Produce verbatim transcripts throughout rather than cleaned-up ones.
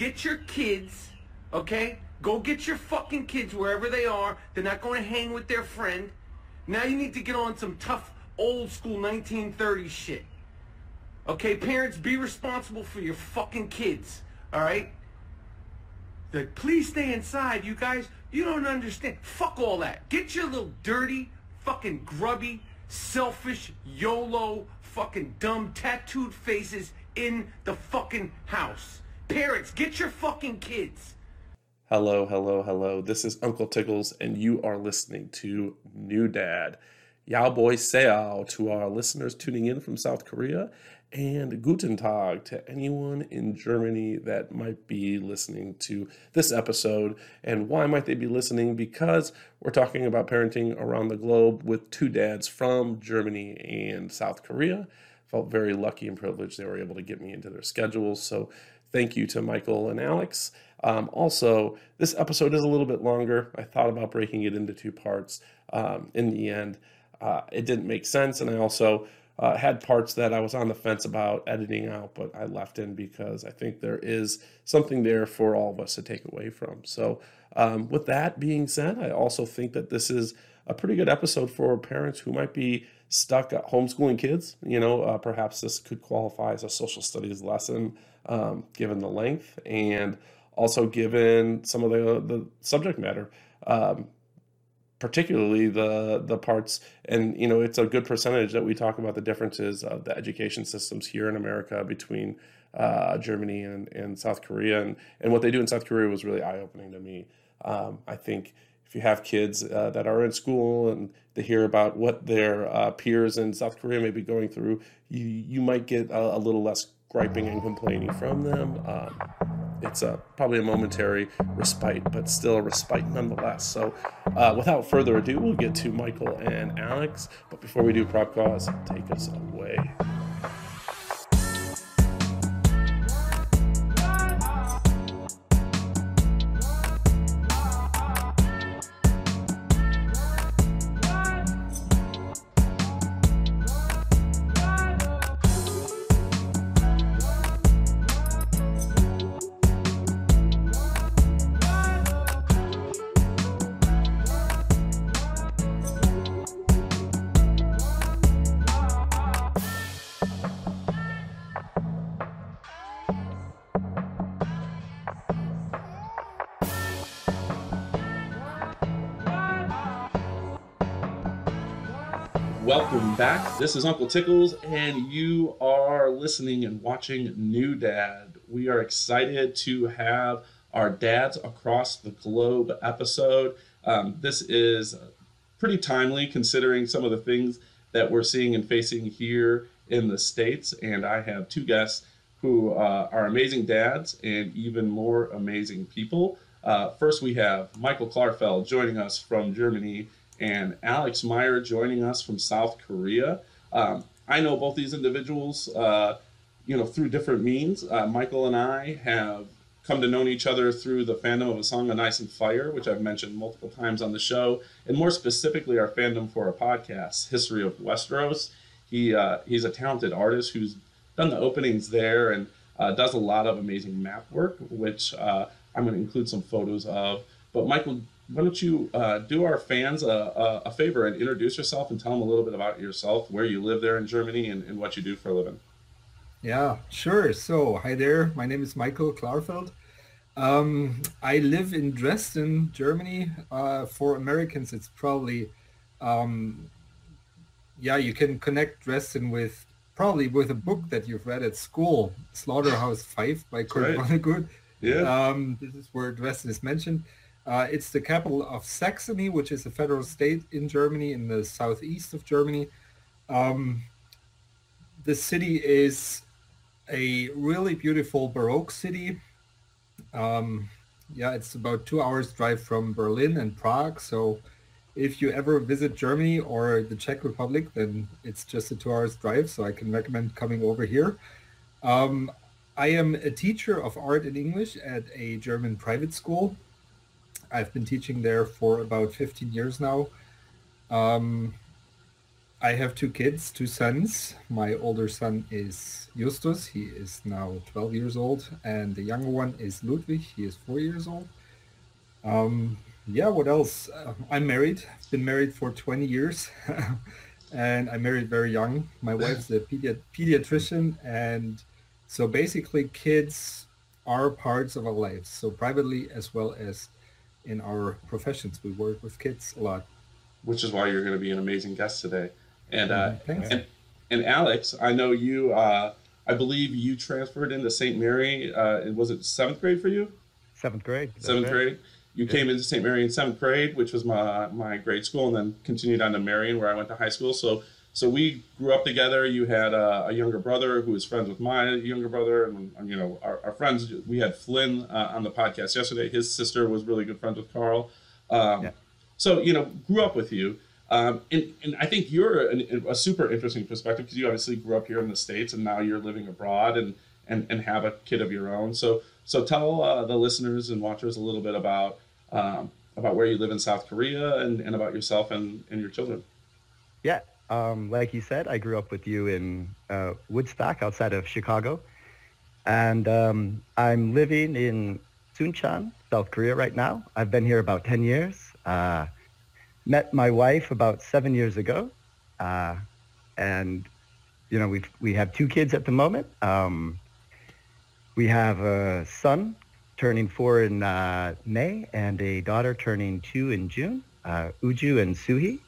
get your kids, okay? Go get your fucking kids wherever they are. They're not going to hang with their friend. Now you need to get on some tough, old school nineteen thirties shit. Okay, parents, be responsible for your fucking kids, all right? Like, please stay inside, you guys. You don't understand. Fuck all that. Get your little dirty, fucking grubby, selfish, YOLO, fucking dumb, tattooed faces in the fucking house. Parents, get your fucking kids. Hello, hello, hello. This is Uncle Tickles, and you are listening to New Dad. Yao boy seao to our listeners tuning in from South Korea, and Guten Tag to anyone in Germany that might be listening to this episode. And why might they be listening? Because we're talking about parenting around the globe with two dads from Germany and South Korea. Felt very lucky and privileged they were able to get me into their schedules. So thank you to Michael and Alex. Um, also, this episode is a little bit longer. I thought about breaking it into two parts. Um, in the end, uh, it didn't make sense. And I also uh, had parts that I was on the fence about editing out, but I left in because I think there is something there for all of us to take away from. So um, with that being said, I also think that this is a pretty good episode for parents who might be stuck at homeschooling kids. You know, uh, perhaps this could qualify as a social studies lesson, um, given the length and also given some of the the subject matter, um, particularly the the parts. And, you know, it's a good percentage that we talk about the differences of the education systems here in America between uh, Germany and, and South Korea. And, and what they do in South Korea was really eye-opening to me. Um, I think if you have kids uh, that are in school and they hear about what their uh, peers in South Korea may be going through, you, you might get a, a little less griping and complaining from them. Um, It's a, probably a momentary respite, but still a respite nonetheless. So uh, without further ado, we'll get to Michael and Alex. But before we do, Propcast, take us away. Welcome back. This is Uncle Tickles, and you are listening and watching New Dad. We are excited to have our Dads Across the Globe episode. Um, this is pretty timely considering some of the things that we're seeing and facing here in the States. And I have two guests who uh, are amazing dads and even more amazing people. Uh, first, we have Michael Klarfeld joining us from Germany, and Alex Meyer joining us from South Korea. Um, I know both these individuals, uh, you know, through different means. Uh, Michael and I have come to know each other through the fandom of A Song of Ice and Fire, which I've mentioned multiple times on the show, and more specifically our fandom for our podcast, History of Westeros. He uh, he's a talented artist who's done the openings there and uh, does a lot of amazing map work, which uh, I'm going to include some photos of. But Michael, why don't you uh, do our fans a, a, a favor and introduce yourself and tell them a little bit about yourself, where you live there in Germany, and, and what you do for a living. Yeah, sure. So, hi there. My name is Michael Klarfeld. Um, I live in Dresden, Germany. Uh, for Americans, it's probably, um, yeah, you can connect Dresden with, probably with a book that you've read at school, Slaughterhouse-Five by Kurt Vonnegut. Yeah. Um, this is where Dresden is mentioned. Uh, it's the capital of Saxony, which is a federal state in Germany, in the southeast of Germany. Um, the city is a really beautiful Baroque city. Um, yeah, it's about two hours drive from Berlin and Prague. So if you ever visit Germany or the Czech Republic, then it's just a two hours drive. So I can recommend coming over here. Um, I am a teacher of art and English at a German private school. I've been teaching there for about fifteen years now. Um, I have two kids, two sons. My older son is Justus. He is now twelve years old. And the younger one is Ludwig. He is four years old. Um, yeah, what else? Uh, I'm married. I've been married for twenty years. And I married very young. My wife's a pedi pediatrician. And so basically kids are parts of our lives. So privately as well as in our professions, we work with kids a lot. Which is why you're going to be an amazing guest today. And uh, and, and Alex, I know you, uh, I believe you transferred into Saint Mary, uh, was it seventh grade for you? Seventh grade. Seventh okay. grade. You yeah. came into Saint Mary in seventh grade, which was my, my grade school, and then continued on to Marion, where I went to high school. So so we grew up together. You had uh, a younger brother who was friends with my younger brother. And, you know, our, our friends, we had Flynn uh, on the podcast yesterday. His sister was really good friends with Carl. Um, yeah. So, you know, grew up with you. Um, and, and I think you're an, a super interesting perspective because you obviously grew up here in the States and now you're living abroad and, and, and have a kid of your own. So so tell uh, the listeners and watchers a little bit about um, about where you live in South Korea and, and about yourself and, and your children. Yeah. Um, like you said, I grew up with you in uh, Woodstock outside of Chicago. And um, I'm living in Suncheon, South Korea right now. I've been here about ten years. Uh, met my wife about seven years ago, uh, and you know we we have two kids at the moment. Um, we have a son turning four in uh, May and a daughter turning two in June, uh, Uju and Suhi.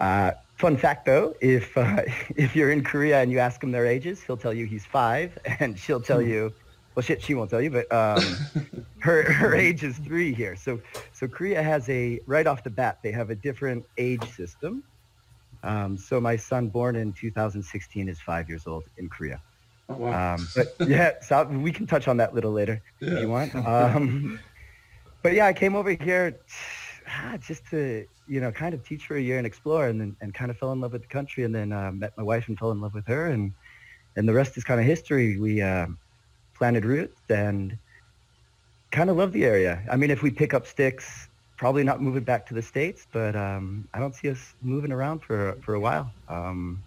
Uh, fun fact though, if uh, if you're in Korea and you ask him their ages, he'll tell you he's five, and she'll tell you. Well, shit, she won't tell you, but um, her her age is three here. So so Korea has a, right off the bat, they have a different age system. Um, so my son born in two thousand sixteen is five years old in Korea. Oh, wow. Um, but yeah, so we can touch on that a little later yeah. if you want. Um, but yeah, I came over here just to, you know, kind of teach for a year and explore and then and kind of fell in love with the country and then uh, met my wife and fell in love with her. And, and the rest is kind of history. We... Uh, planted roots and kind of love the area. I mean, if we pick up sticks, probably not moving back to the States, but um, I don't see us moving around for, for a while. Um,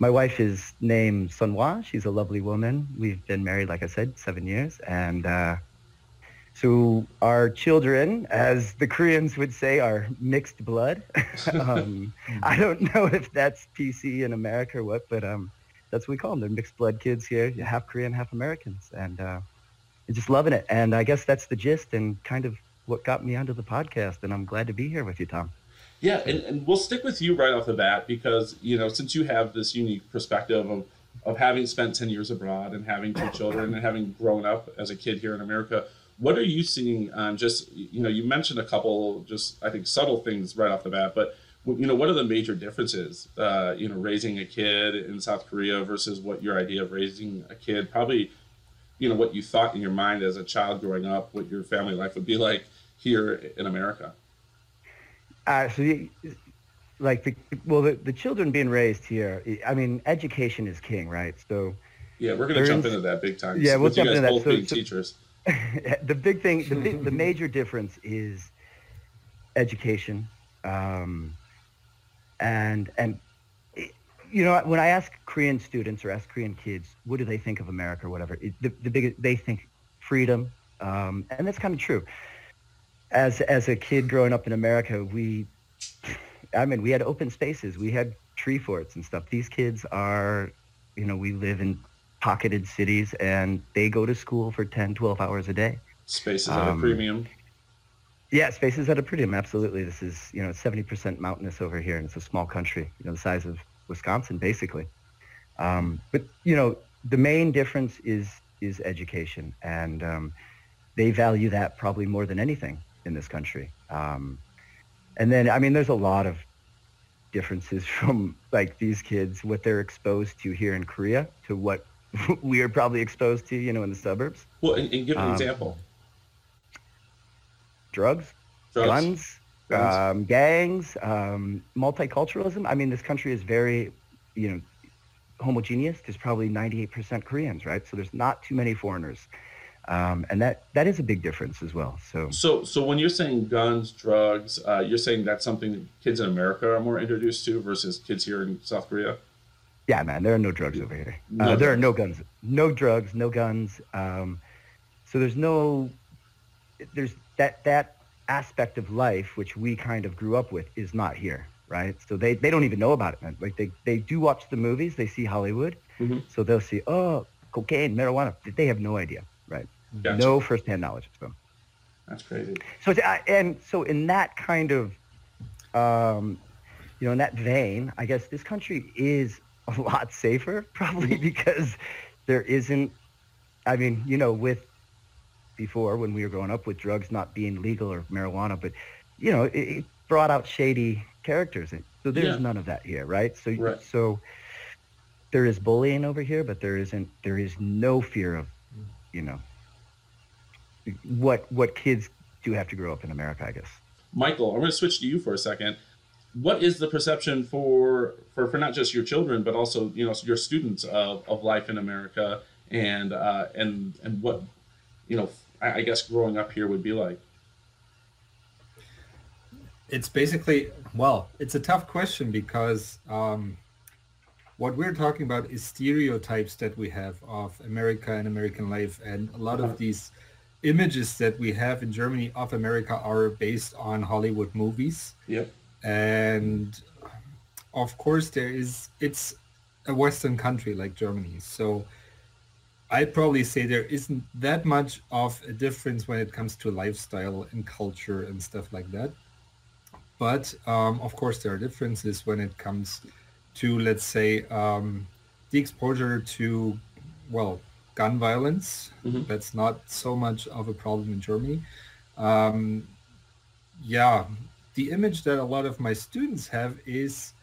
my wife is named Sonwa. She's a lovely woman. We've been married, like I said, seven years. And uh, so our children, as the Koreans would say, are mixed blood. um, I don't know if that's P C in America or what, but... Um, that's what we call them. They're mixed blood kids here, half Korean, half Americans, and uh, just loving it. And I guess that's the gist and kind of what got me onto the podcast, and I'm glad to be here with you, Tom. Yeah, and, and we'll stick with you right off the bat because, you know, since you have this unique perspective of, of having spent ten years abroad and having two children and having grown up as a kid here in America, what are you seeing on just, you know, you mentioned a couple just, I think, subtle things right off the bat, but you know, what are the major differences, uh, you know, raising a kid in South Korea versus what your idea of raising a kid, probably, you know, what you thought in your mind as a child growing up, what your family life would be like here in America? Uh, so, the, like, the, well, the, the children being raised here, I mean, education is king, right? So, yeah, we're going to jump into that big time. Yeah, we'll jump into that. Both being teachers. The big thing, the, the major difference is education. Um, And, and you know, when I ask Korean students or ask Korean kids, what do they think of America or whatever, it, the, the biggest, they think freedom. Um, and that's kind of true. As, as a kid growing up in America, we, I mean, we had open spaces. We had tree forts and stuff. These kids are, you know, we live in pocketed cities and they go to school for ten, twelve hours a day. Space is at um, a premium. Yeah, space is at a premium, absolutely. This is, you know, seventy percent mountainous over here, and it's a small country, you know, the size of Wisconsin, basically. Um, but, you know, the main difference is is education, and um, they value that probably more than anything in this country. Um, and then, I mean, there's a lot of differences from, like, these kids, what they're exposed to here in Korea to what we are probably exposed to, you know, in the suburbs. Well, and, and give an um, example. Drugs, drugs, guns, guns. Um, gangs, um, multiculturalism. I mean, this country is very, you know, homogeneous. There's probably ninety-eight percent Koreans, right? So there's not too many foreigners. Um, and that, that is a big difference as well. So, so, so when you're saying guns, drugs, uh, you're saying that's something that kids in America are more introduced to versus kids here in South Korea? Yeah, man, there are no drugs over here. No uh, drugs. There are no guns, no drugs, no guns. Um, so there's no, there's that, that aspect of life, which we kind of grew up with, is not here. Right. So they, they don't even know about it, man. Like they, they do watch the movies. They see Hollywood. Mm-hmm. So they'll see, oh, cocaine, marijuana. They have no idea. Right. Gotcha. No firsthand knowledge of them. That's crazy. So it's, and so in that kind of, um, you know, in that vein, I guess this country is a lot safer, probably because there isn't, I mean, you know, with before when we were growing up with drugs not being legal or marijuana, but, you know, it, it brought out shady characters. So there's yeah. none of that here, right? So right. so there is bullying over here, but there isn't, there is no fear of, you know, what what kids do have to grow up in America, I guess. Michael, I'm going to switch to you for a second. What is the perception for for, for not just your children, but also, you know, your students of, of life in America and uh, and and what, you know, I, I guess growing up here would be like? It's basically, well, it's a tough question because um, what we're talking about is stereotypes that we have of America and American life, and a lot of these images that we have in Germany of America are based on Hollywood movies. Yep. And of course there is, it's a Western country like Germany. So I'd probably say there isn't that much of a difference when it comes to lifestyle and culture and stuff like that. But um, of course there are differences when it comes to, let's say, um, the exposure to, well, gun violence. Mm-hmm. That's not so much of a problem in Germany. Um, yeah, the image that a lot of my students have is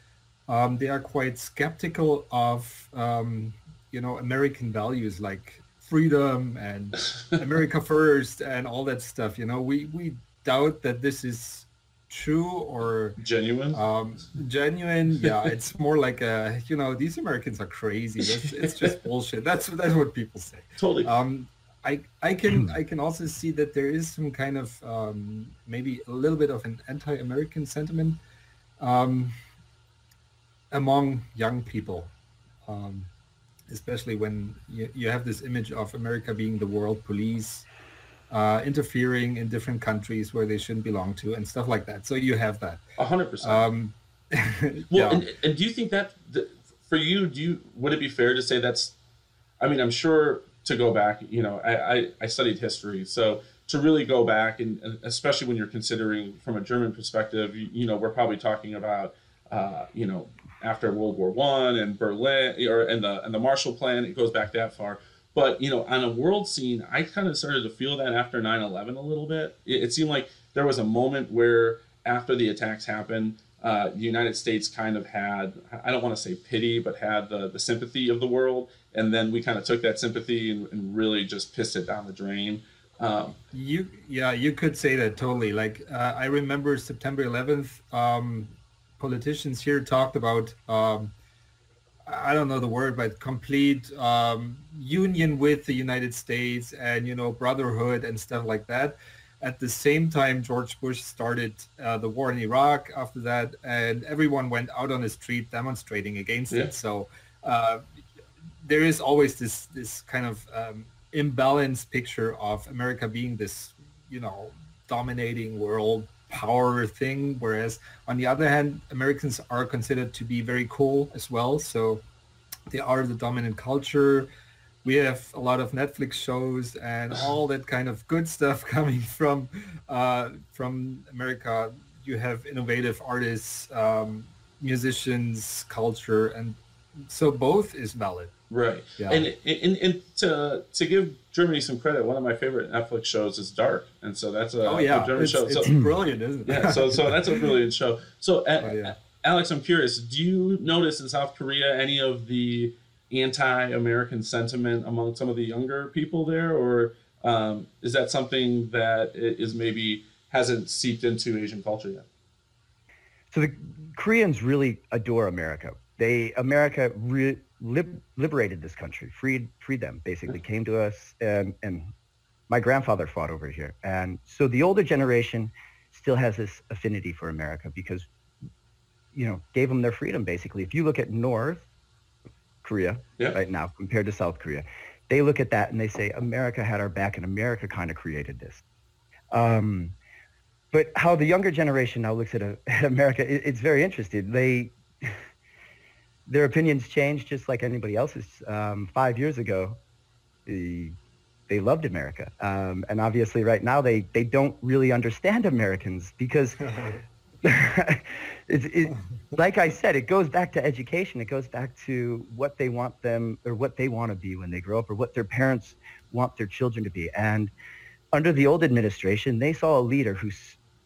um, they are quite skeptical of, um, you know, American values like freedom and America first and all that stuff. You know, we, we doubt that this is true or genuine. Um, genuine. Yeah, it's more like a, you know, these Americans are crazy. That's, it's just bullshit. That's that's what people say. Totally. Um, I I can I can also see that there is some kind of um, maybe a little bit of an anti-American sentiment um, among young people, um, especially when you, you have this image of America being the world police. Uh, interfering in different countries where they shouldn't belong to and stuff like that. So you have that. A hundred percent. Well, yeah. and, and do you think that, that for you, do you, would it be fair to say that's, I mean, I'm sure to go back, you know, I, I, I studied history. So to really go back and, and especially when you're considering from a German perspective, you, you know, we're probably talking about, uh, you know, after World War One and Berlin or and the, and the Marshall Plan, it goes back that far. But, you know, on a world scene, I kind of started to feel that after nine eleven a little bit. It, it seemed like there was a moment where after the attacks happened, uh, the United States kind of had, I don't want to say pity, but had the, the sympathy of the world. And then we kind of took that sympathy and, and really just pissed it down the drain. Um, you, yeah, you could say that totally. Like, uh, I remember September eleventh, um, politicians here talked about... Um, I don't know the word, but complete um, union with the United States and, you know, brotherhood and stuff like that. At the same time, George Bush started uh, the war in Iraq after that, and everyone went out on the street demonstrating against yeah. it. So uh, there is always this, this kind of um, imbalanced picture of America being this, you know, dominating world power thing, whereas on the other hand, Americans are considered to be very cool as well. So they are the dominant culture. We have a lot of Netflix shows and all that kind of good stuff coming from uh, from America. You have innovative artists, um, musicians, culture, and so both is valid. Right. Yeah. And, and and to to give Germany some credit, one of my favorite Netflix shows is Dark, and so that's a, oh, yeah. a German it's, show. It's so, brilliant, isn't it? Yeah. So so that's a brilliant show. So uh, oh, yeah. Alex, I'm curious. Do you notice in South Korea any of the anti-American sentiment among some of the younger people there, or um, is that something that is maybe hasn't seeped into Asian culture yet? So the Koreans really adore America. They America really. Lib- liberated this country, freed freed them, basically came to us and and my grandfather fought over here. And so the older generation still has this affinity for America because, you know, gave them their freedom, basically. If you look at North Korea yeah. right now compared to South Korea, they look at that and they say, America had our back and America kind of created this. Um, but how the younger generation now looks at, a, at America, it, it's very interesting. They, their opinions change just like anybody else's. Um, five years ago, the, they loved America. Um, and obviously right now they, they don't really understand Americans because it, it, like I said, it goes back to education. It goes back to what they want them or what they want to be when they grow up or what their parents want their children to be. And under the old administration, they saw a leader who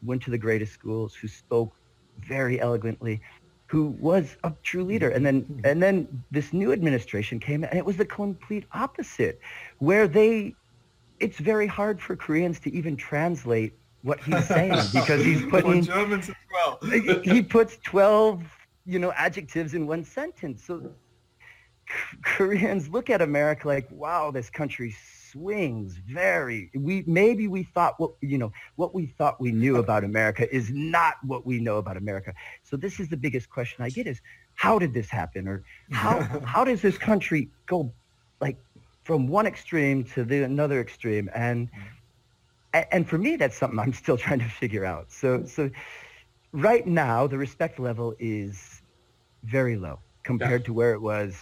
went to the greatest schools, who spoke very eloquently, who was a true leader. And then and then this new administration came, and it was the complete opposite, where they it's very hard for Koreans to even translate what he's saying because he's putting Germans as well. he puts twelve, you know, adjectives in one sentence. So K- Koreans look at America like, wow, this country's swings very we maybe we thought what you know what we thought we knew about America is not what we know about America. So this is the biggest question I get is, how did this happen? Or how how does this country go like from one extreme to the another extreme? And and for me, that's something I'm still trying to figure out. So so right now the respect level is very low compared yeah. to where it was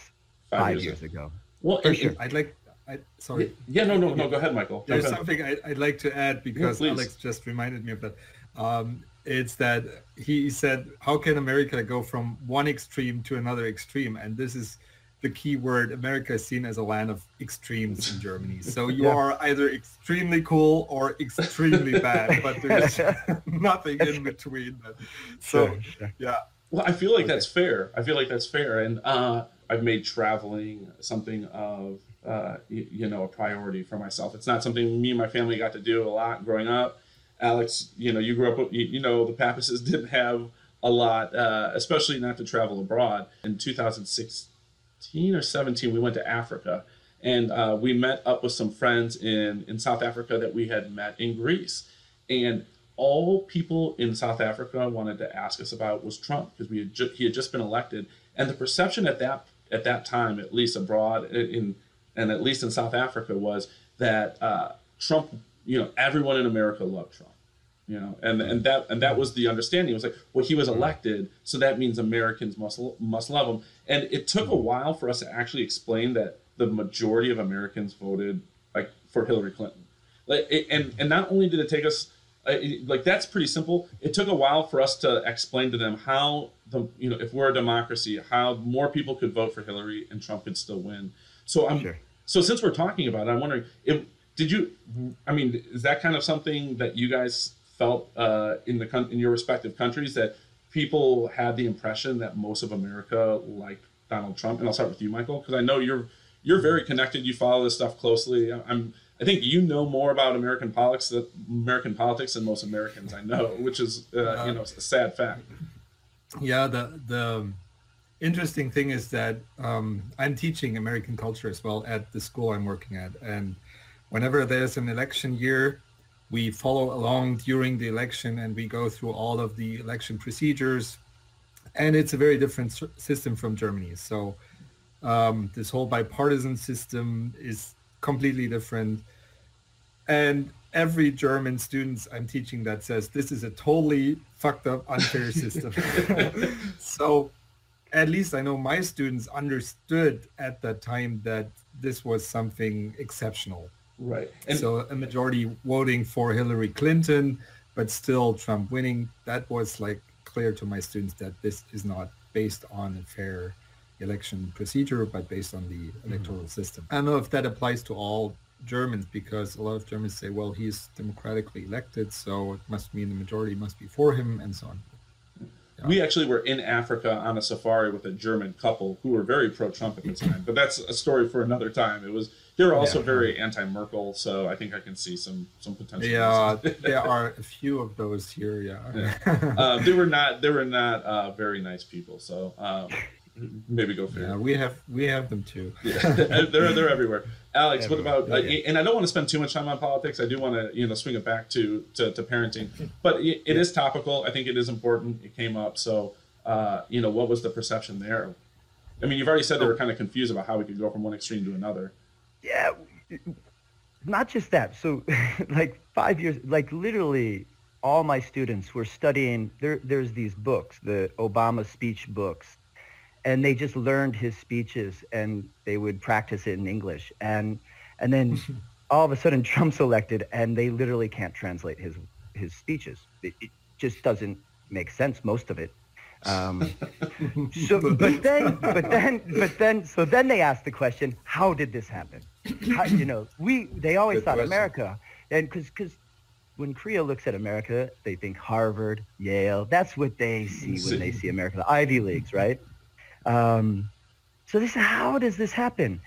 five, five years, years ago. ago. Well, for sure. I'd like I, sorry. Yeah, no, no, no. Go ahead, Michael. There's something I, I'd like to add because yeah, Alex just reminded me of that. Um, it's that he said, how can America go from one extreme to another extreme? And this is the key word. America is seen as a land of extremes in Germany. So you yeah. are either extremely cool or extremely bad, but there's nothing in between. So, sure, sure. yeah. Well, I feel like okay. that's fair. I feel like that's fair. And uh, I've made traveling something of... Uh, you, you know, a priority for myself. It's not something me and my family got to do a lot growing up. Alex, you know, you grew up, you, you know, the Papases didn't have a lot, uh, especially not to travel abroad. In two thousand sixteen or seventeen, we went to Africa and uh, we met up with some friends in, in South Africa that we had met in Greece. And all people in South Africa wanted to ask us about was Trump because we had ju- he had just been elected. And the perception at that at that time, at least abroad in and at least in South Africa, was that uh, Trump, you know, everyone in America loved Trump, you know, and, and that and that was the understanding. It was like, well, he was elected, so that means Americans must must love him. And it took a while for us to actually explain that the majority of Americans voted like for Hillary Clinton. Like, it, and and not only did it take us, uh, it, like that's pretty simple. It took a while for us to explain to them how the you know if we're a democracy, how more people could vote for Hillary and Trump could still win. So I'm sure. So since we're talking about it, I'm wondering if did you? I mean, is that kind of something that you guys felt uh, in the in your respective countries that people had the impression that most of America liked Donald Trump? And I'll start with you, Michael, because I know you're you're very connected. You follow this stuff closely. I'm I think you know more about American politics, American politics than most Americans I know, which is uh, uh, you know a sad fact. Yeah. The the. Interesting thing is that um, I'm teaching American culture as well at the school I'm working at. And whenever there's an election year, we follow along during the election and we go through all of the election procedures. And it's a very different system from Germany. So um, this whole bipartisan system is completely different. And every German student I'm teaching that says, this is a totally fucked up, unfair system. So at least I know my students understood at that time that this was something exceptional. Right. And so a majority voting for Hillary Clinton, but still Trump winning, that was like clear to my students that this is not based on a fair election procedure, but based on the electoral mm-hmm. system. I don't know if that applies to all Germans, because a lot of Germans say, well, he's democratically elected, so it must mean the majority must be for him and so on. We actually were in Africa on a safari with a German couple who were very pro-Trump at the time, but that's a story for another time. It was they were also yeah. very anti-Merkel, so I think I can see some some potential. Yeah, there are a few of those here. Yeah, yeah. Uh, they were not they were not uh, very nice people. So uh, Maybe go figure. Yeah, we have we have them too. Yeah. they're they're everywhere. Alex, everywhere. What about? Yeah. Uh, and I don't want to spend too much time on politics. I do want to you know swing it back to to, to parenting, but it, it yeah. is topical. I think it is important. It came up. So uh, you know, what was the perception there? I mean, you've already said they were kind of confused about how we could go from one extreme to another. Yeah, not just that. So, like five years, like literally. All my students were studying, there, there's these books, the Obama speech books, and they just learned his speeches and they would practice it in English. And and then all of a sudden Trump's elected and they literally can't translate his his speeches. It, it just doesn't make sense, most of it. Um, so, but then, but then, but then, so then they asked the question, how did this happen? How, you know, we, they always Good thought question. America, and because, because, when Korea looks at America, they think Harvard, Yale. That's what they see when they see America, the Ivy Leagues, right? Um, so this, how does this happen?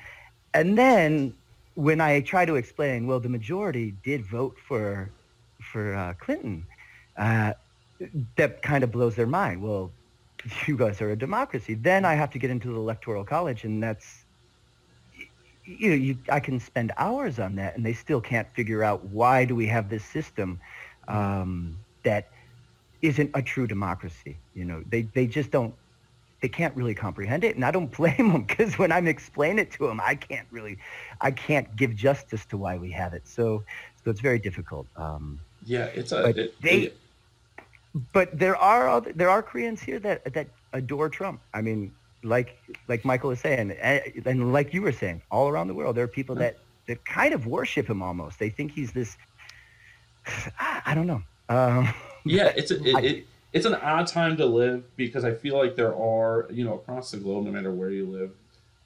And then when I try to explain, well, the majority did vote for for uh, Clinton, uh, that kind of blows their mind. Well, you guys are a democracy. Then I have to get into the Electoral College, and that's You, you, I can spend hours on that, and they still can't figure out why do we have this system um, that isn't a true democracy. You know, they, they just don't, they can't really comprehend it, and I don't blame them because when I'm explaining it to them, I can't really, I can't give justice to why we have it. So, so it's very difficult. Um, yeah, it's a. But, it, they, it, but there are other, there are Koreans here that that adore Trump. I mean. Like like Michael was saying, and, and like you were saying, all around the world, there are people that, that kind of worship him almost. They think he's this, I don't know. Um, yeah, it's a, it, I, it, it's an odd time to live because I feel like there are, you know, across the globe, no matter where you live,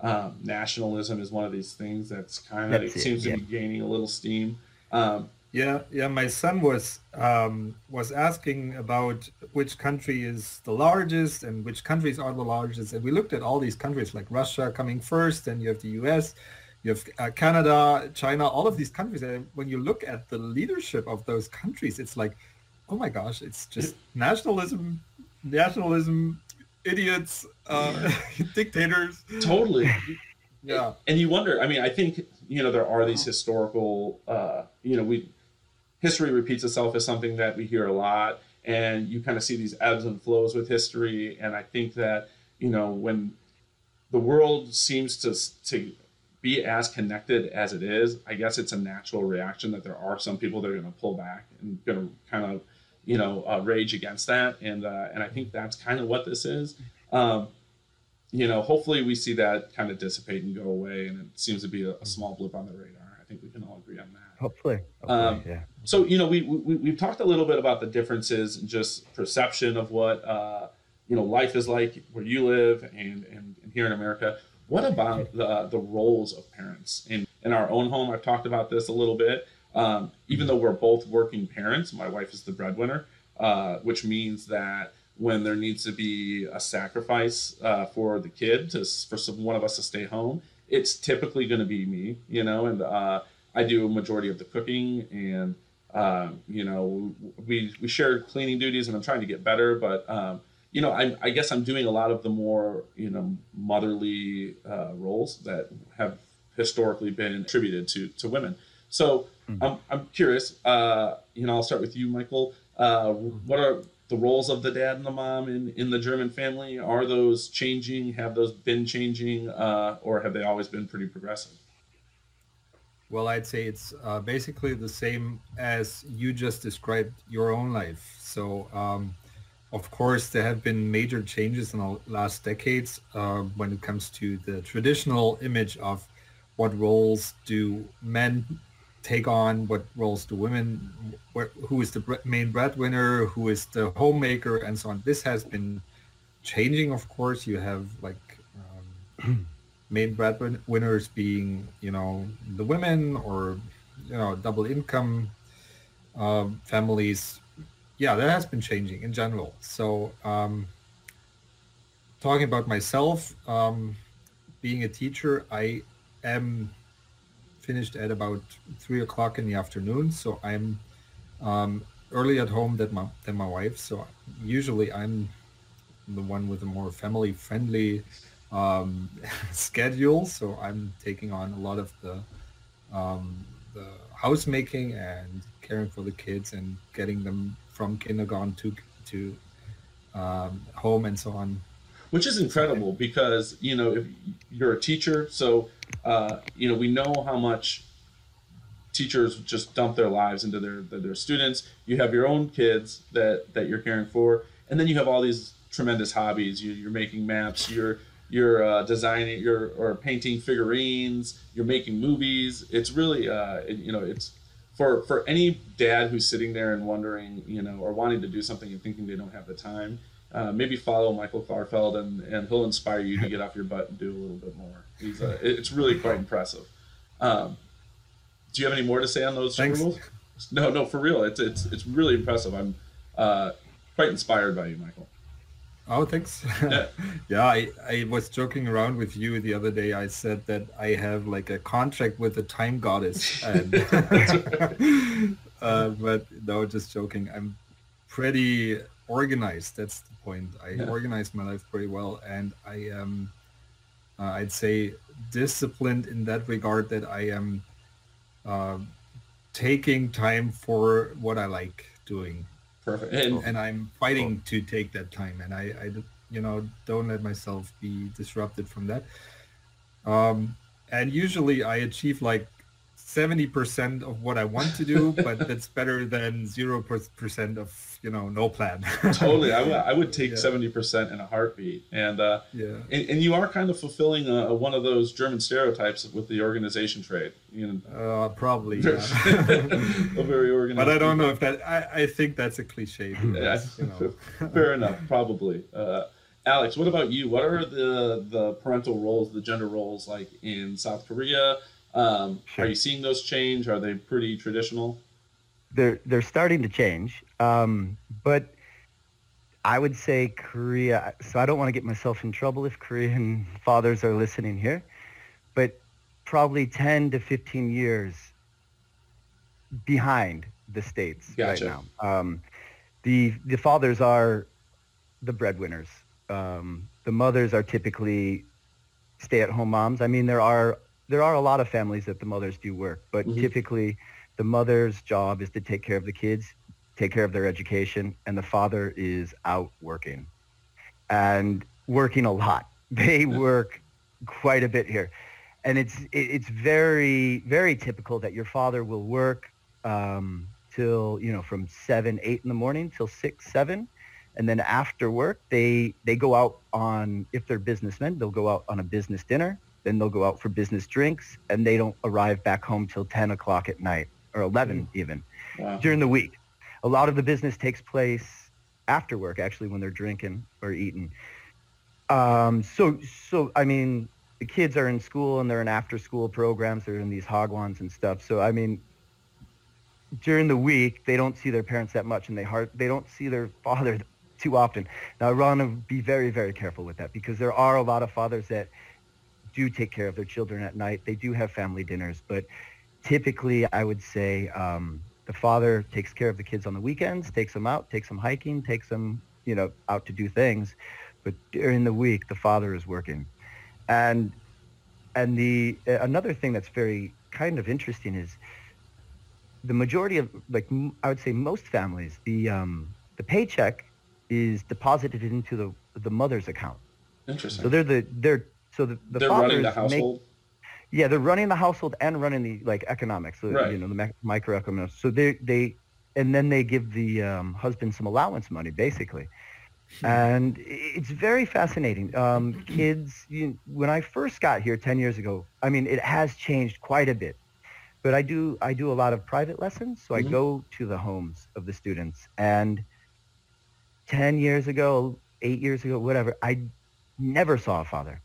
um, nationalism is one of these things that's kind of, it seems to yeah. be gaining a little steam. Um, yeah, yeah. My son was um, was asking about which country is the largest and which countries are the largest. And we looked at all these countries like Russia coming first, and you have the U S, you have uh, Canada, China, all of these countries. And when you look at the leadership of those countries, it's like, oh my gosh, it's just nationalism, nationalism, idiots, uh, dictators. Totally. Yeah. And you wonder, I mean, I think, you know, there are these historical, uh, you know, we... history repeats itself is something that we hear a lot, and you kind of see these ebbs and flows with history. And I think that, you know, when the world seems to to be as connected as it is, I guess it's a natural reaction that there are some people that are going to pull back and going to kind of, you know, uh, rage against that. And uh, and I think that's kind of what this is. Um, you know, hopefully we see that kind of dissipate and go away. And it seems to be a, a small blip on the radar. I think we can all agree on that. Hopefully, hopefully um, yeah. So, you know, we, we, we've talked a little bit about the differences and just perception of what, uh, you know, life is like where you live and, and, and here in America. What about the, the roles of parents? In, in our own home, I've talked about this a little bit. Um, even though we're both working parents, my wife is the breadwinner, uh, which means that when there needs to be a sacrifice uh, for the kid, to, for some, one of us to stay home, it's typically going to be me, you know, and uh, I do a majority of the cooking, and, um, you know, we we share cleaning duties, and I'm trying to get better. But, um, you know, I, I guess I'm doing a lot of the more, you know, motherly uh, roles that have historically been attributed to, to women. So mm-hmm. I'm, I'm curious, uh, you know, I'll start with you, Michael. Uh, what are the roles of the dad and the mom in, in the German family? Are those changing? Have those been changing? Uh, or have they always been pretty progressive? Well, I'd say it's uh, basically the same as you just described your own life. So, um, of course, there have been major changes in the last decades uh, when it comes to the traditional image of what roles do men take on, what roles do women, wh- who is the bre- main breadwinner, who is the homemaker, and so on. This has been changing, of course. You have like... Um, main breadwinners being, you know, the women, or, you know, double income uh, families. Yeah, that has been changing in general. So um, talking about myself, um, being a teacher, I am finished at about three o'clock in the afternoon. So I'm um, earlier at home than my, than my wife. So usually I'm the one with a more family friendly um, schedule, so I'm taking on a lot of the, um, the housemaking and caring for the kids and getting them from kindergarten to to um, home and so on. Which is incredible because, you know, if you're a teacher, so, uh, you know, we know how much teachers just dump their lives into their, their, their students. You have your own kids that, that you're caring for. And then you have all these tremendous hobbies. You, you're making maps, you're, you're uh, designing, you're or painting figurines, you're making movies. It's really, uh, it, you know, it's for, for any dad who's sitting there and wondering, you know, or wanting to do something and thinking they don't have the time. Uh, maybe follow Michael Klarfeld, and, and he'll inspire you to get off your butt and do a little bit more. He's uh, it's really quite impressive. Um, do you have any more to say on those rules? No, no, for real. It's it's it's really impressive. I'm uh, quite inspired by you, Michael. Oh, thanks. Yeah, yeah I, I was joking around with you the other day. I said that I have like a contract with the time goddess. And uh, but no, just joking. I'm pretty organized. That's the point. I yeah. organize my life pretty well, and I am, um, uh, I'd say, disciplined in that regard. That I am uh, taking time for what I like doing. Perfect. And, and I'm fighting cool. to take that time, and I, I, you know, don't let myself be disrupted from that. Um, and usually, I achieve like seventy percent of what I want to do, but that's better than zero percent of. You know, no plan. Totally. I would, I would take yeah. seventy percent in a heartbeat. And, uh, yeah. and and you are kind of fulfilling a, one of those German stereotypes with the organization trade. You know, uh, probably. Yeah. Very organized. But I don't know if that, I, I think that's a cliche. Yeah. You know. Fair enough. Probably. Uh, Alex, what about you? What are the, the parental roles, the gender roles like in South Korea? Um, sure. Are you seeing those change? Are they pretty traditional? They're, they're starting to change. Um, but I would say Korea, so I don't want to get myself in trouble if Korean fathers are listening here, but probably ten to fifteen years behind the States gotcha. right now. Um, the, the fathers are the breadwinners. Um, the mothers are typically stay-at-home moms. I mean, there are, there are a lot of families that the mothers do work, but mm-hmm. typically the mother's job is to take care of the kids, take care of their education, and the father is out working and working a lot. They work quite a bit here. And it's it's very, very typical that your father will work um, till, you know, from seven, eight in the morning till six, seven. And then after work, they, they go out on, if they're businessmen, they'll go out on a business dinner. Then they'll go out for business drinks, and they don't arrive back home till ten o'clock at night or eleven even wow. during the week. A lot of the business takes place after work, actually, when they're drinking or eating. Um, so, so I mean, the kids are in school and they're in after-school programs. They're in these hagwons and stuff. So, I mean, during the week, they don't see their parents that much, and they hard, they don't see their father too often. Now, I want to be very, very careful with that because there are a lot of fathers that do take care of their children at night. They do have family dinners, but typically, I would say... Um, the father takes care of the kids on the weekends, takes them out, takes them hiking, takes them, you know, out to do things. But during the week, the father is working. And and the uh, another thing that's very kind of interesting is the majority of, like, m- I would say most families, the um, the paycheck is deposited into the the mother's account. Interesting. So they're the they're so the, the they're running the household. Make, Yeah, they're running the household and running the like economics, right. you know, the mac- microeconomics. So they they, and then they give the um, husband some allowance money, basically, and it's very fascinating. Um, kids, you, when I first got here ten years ago, I mean, it has changed quite a bit, but I do I do a lot of private lessons, so mm-hmm. I go to the homes of the students. And ten years ago, eight years ago, whatever, I never saw a father.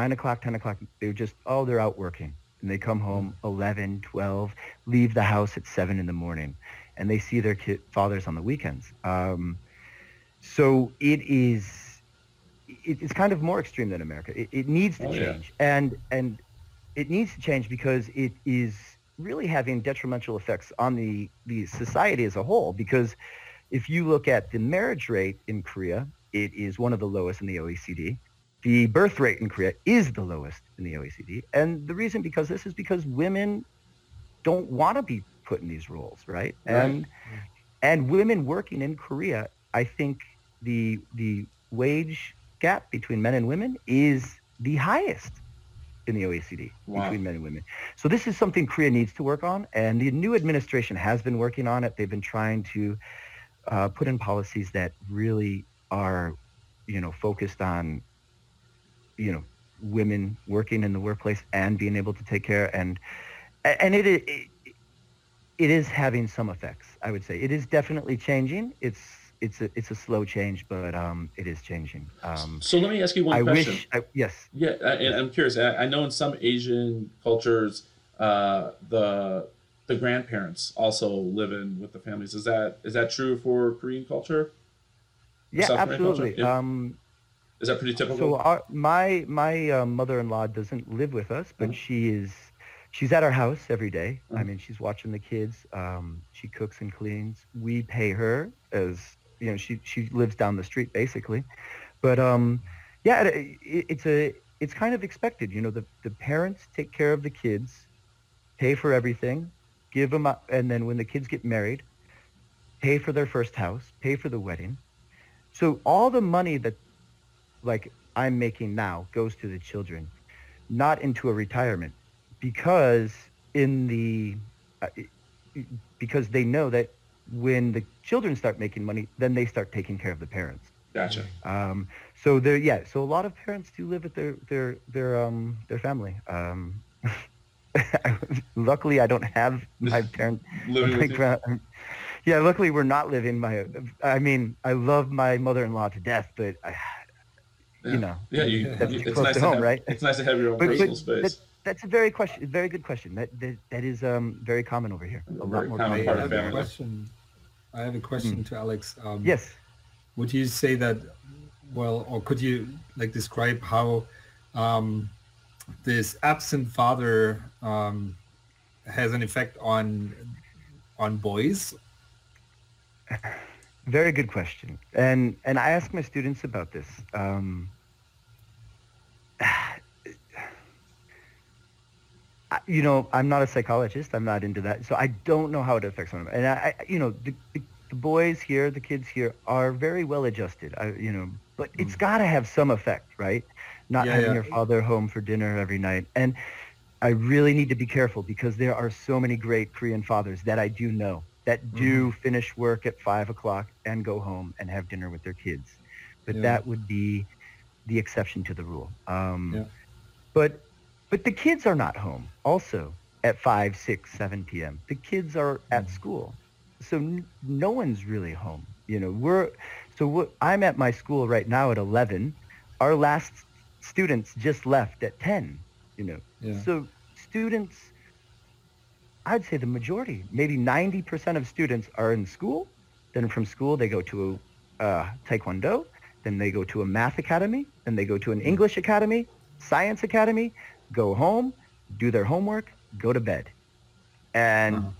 nine o'clock, ten o'clock, they were just, oh, they're out working. And they come home eleven, twelve, leave the house at seven in the morning. And they see their kid, fathers on the weekends. Um, so it is, it, it's kind of more extreme than America. It, it needs to oh, change. Yeah. And and it needs to change because it is really having detrimental effects on the, the society as a whole. Because if you look at the marriage rate in Korea, it is one of the lowest in the O E C D. The birth rate in Korea is the lowest in the O E C D. And the reason because this is because women don't want to be put in these roles, right? right? And and women working in Korea, I think the the wage gap between men and women is the highest in the O E C D wow. between men and women. So this is something Korea needs to work on. And the new administration has been working on it. They've been trying to uh, put in policies that really are, you know, focused on, you know, women working in the workplace and being able to take care. And and it is, it, it is having some effects, I would say. It is definitely changing. It's it's a, it's a slow change, but um, it is changing. Um, so let me ask you one I question. Wish I, yes. Yeah, I, and I'm curious. I, I know in some Asian cultures, uh, the the grandparents also live in with the families. Is that is that true for Korean culture? Yeah, South absolutely. Korean culture? Yeah. Um, Is that pretty typical? So our, my my uh, mother-in-law doesn't live with us, but mm-hmm. she is she's at our house every day. Mm-hmm. I mean, she's watching the kids. Um, she cooks and cleans. We pay her as you know. She she lives down the street basically, but um, yeah, it, it, it's a it's kind of expected. You know, the the parents take care of the kids, pay for everything, give them, up, and then when the kids get married, pay for their first house, pay for the wedding. So all the money that like I'm making now goes to the children, not into a retirement, because in the uh, because they know that when the children start making money, then they start taking care of the parents. Gotcha. Um, so there, yeah. So a lot of parents do live with their their their um their family. Um, luckily, I don't have my parents living with you. Yeah, luckily we're not living my. I mean, I love my mother-in-law to death, but. I, Yeah. You know, yeah, you, you, it's nice to home, have, right? It's nice to have your own but, personal but space. That, that's a very question, very good question. That that, that is um, very common over here. A lot more common. I have a question. I have a question mm. to Alex. Um, yes. Would you say that? Well, or could you like describe how um, this absent father um, has an effect on on boys? Very good question. And and I ask my students about this. Um, you know, I'm not a psychologist. I'm not into that. So I don't know how it affects them. And, I, I you know, the, the boys here, the kids here are very well adjusted, I, you know, but it's got to have some effect, right? Not yeah, having yeah. your father home for dinner every night. And I really need to be careful because there are so many great Korean fathers that I do know. That do finish work at five o'clock and go home and have dinner with their kids, but yeah. that would be the exception to the rule. Um, yeah. But but the kids are not home also at five, six, seven p m. The kids are at school, so n- no one's really home. You know, we're so we're, I'm at my school right now at eleven. Our last students just left at ten. You know, yeah. so students. I'd say the majority, maybe ninety percent of students are in school. Then from school, they go to a uh, Taekwondo. Then they go to a math academy. Then they go to an English academy, science academy, go home, do their homework, go to bed. And wow.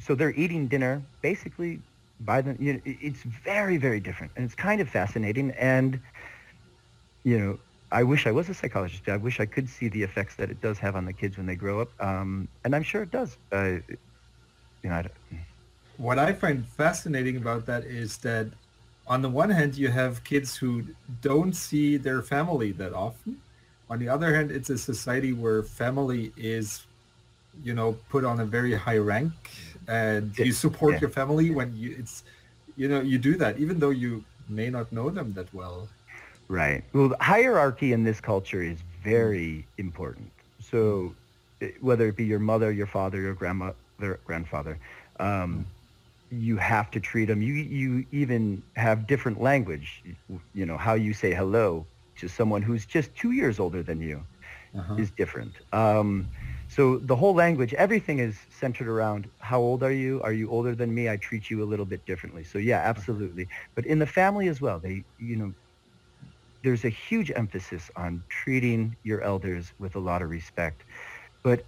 so they're eating dinner basically by the, you know, it's very, very different. And it's kind of fascinating. And, you know, I wish I was a psychologist. I wish I could see the effects that it does have on the kids when they grow up. Um, and I'm sure it does. Uh, you know, I don't... What I find fascinating about that is that on the one hand, you have kids who don't see their family that often. On the other hand, it's a society where family is, you know, put on a very high rank and you support yeah. your family when you, it's, you know, you do that, even though you may not know them that well. Right. Well, the hierarchy in this culture is very important. So whether it be your mother, your father, your grandmother, grandfather, um, you have to treat them. You you even have different language. You know, how you say hello to someone who's just two years older than you uh-huh. is different. Um, so the whole language, everything is centered around how old are you? Are you older than me? I treat you a little bit differently. So, yeah, absolutely. But in the family as well, they, you know, there's a huge emphasis on treating your elders with a lot of respect. But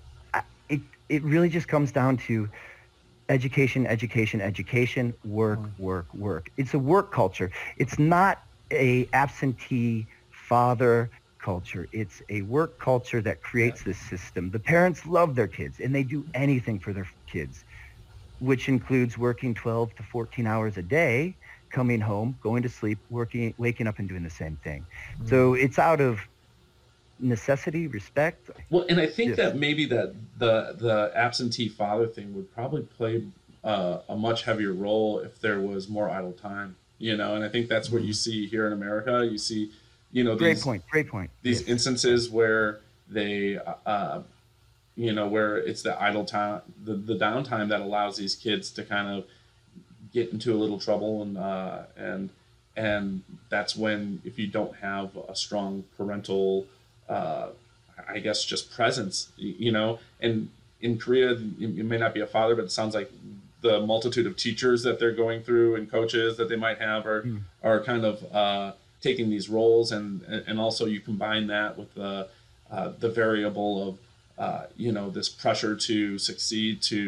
it it really just comes down to education, education, education, work, work, work. It's a work culture. It's not a absentee father culture. It's a work culture that creates this system. The parents love their kids and they do anything for their kids, which includes working twelve to fourteen hours a day, coming home, going to sleep, working, waking up and doing the same thing. Mm. So it's out of necessity, respect. Well, and I think yes. that maybe that the the absentee father thing would probably play uh, a much heavier role if there was more idle time, you know, and I think that's what you see here in America. You see, you know, these, great point, great point. These yes. instances where they, uh, you know, where it's the idle time, the, the downtime that allows these kids to kind of get into a little trouble, and uh, and and that's when, if you don't have a strong parental uh I guess just presence, you know, and in Korea it may not be a father, but it sounds like the multitude of teachers that they're going through and coaches that they might have are mm. are kind of uh taking these roles, and and also you combine that with the uh the variable of uh you know, this pressure to succeed, to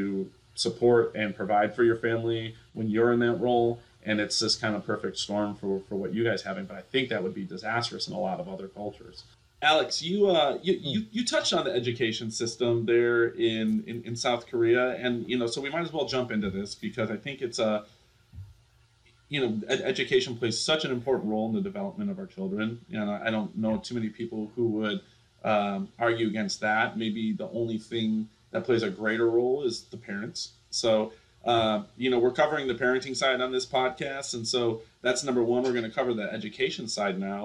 support and provide for your family when you're in that role, and it's this kind of perfect storm for for what you guys having. But I think that would be disastrous in a lot of other cultures. Alex, you, uh, you you you touched on the education system there in, in, in South Korea, and you know, so we might as well jump into this because I think it's a, you know, ed- education plays such an important role in the development of our children, and you know, I don't know too many people who would um, argue against that. Maybe the only thing that plays a greater role is the parents. So uh, you know, we're covering the parenting side on this podcast, and so that's number one. We're going to cover the education side now.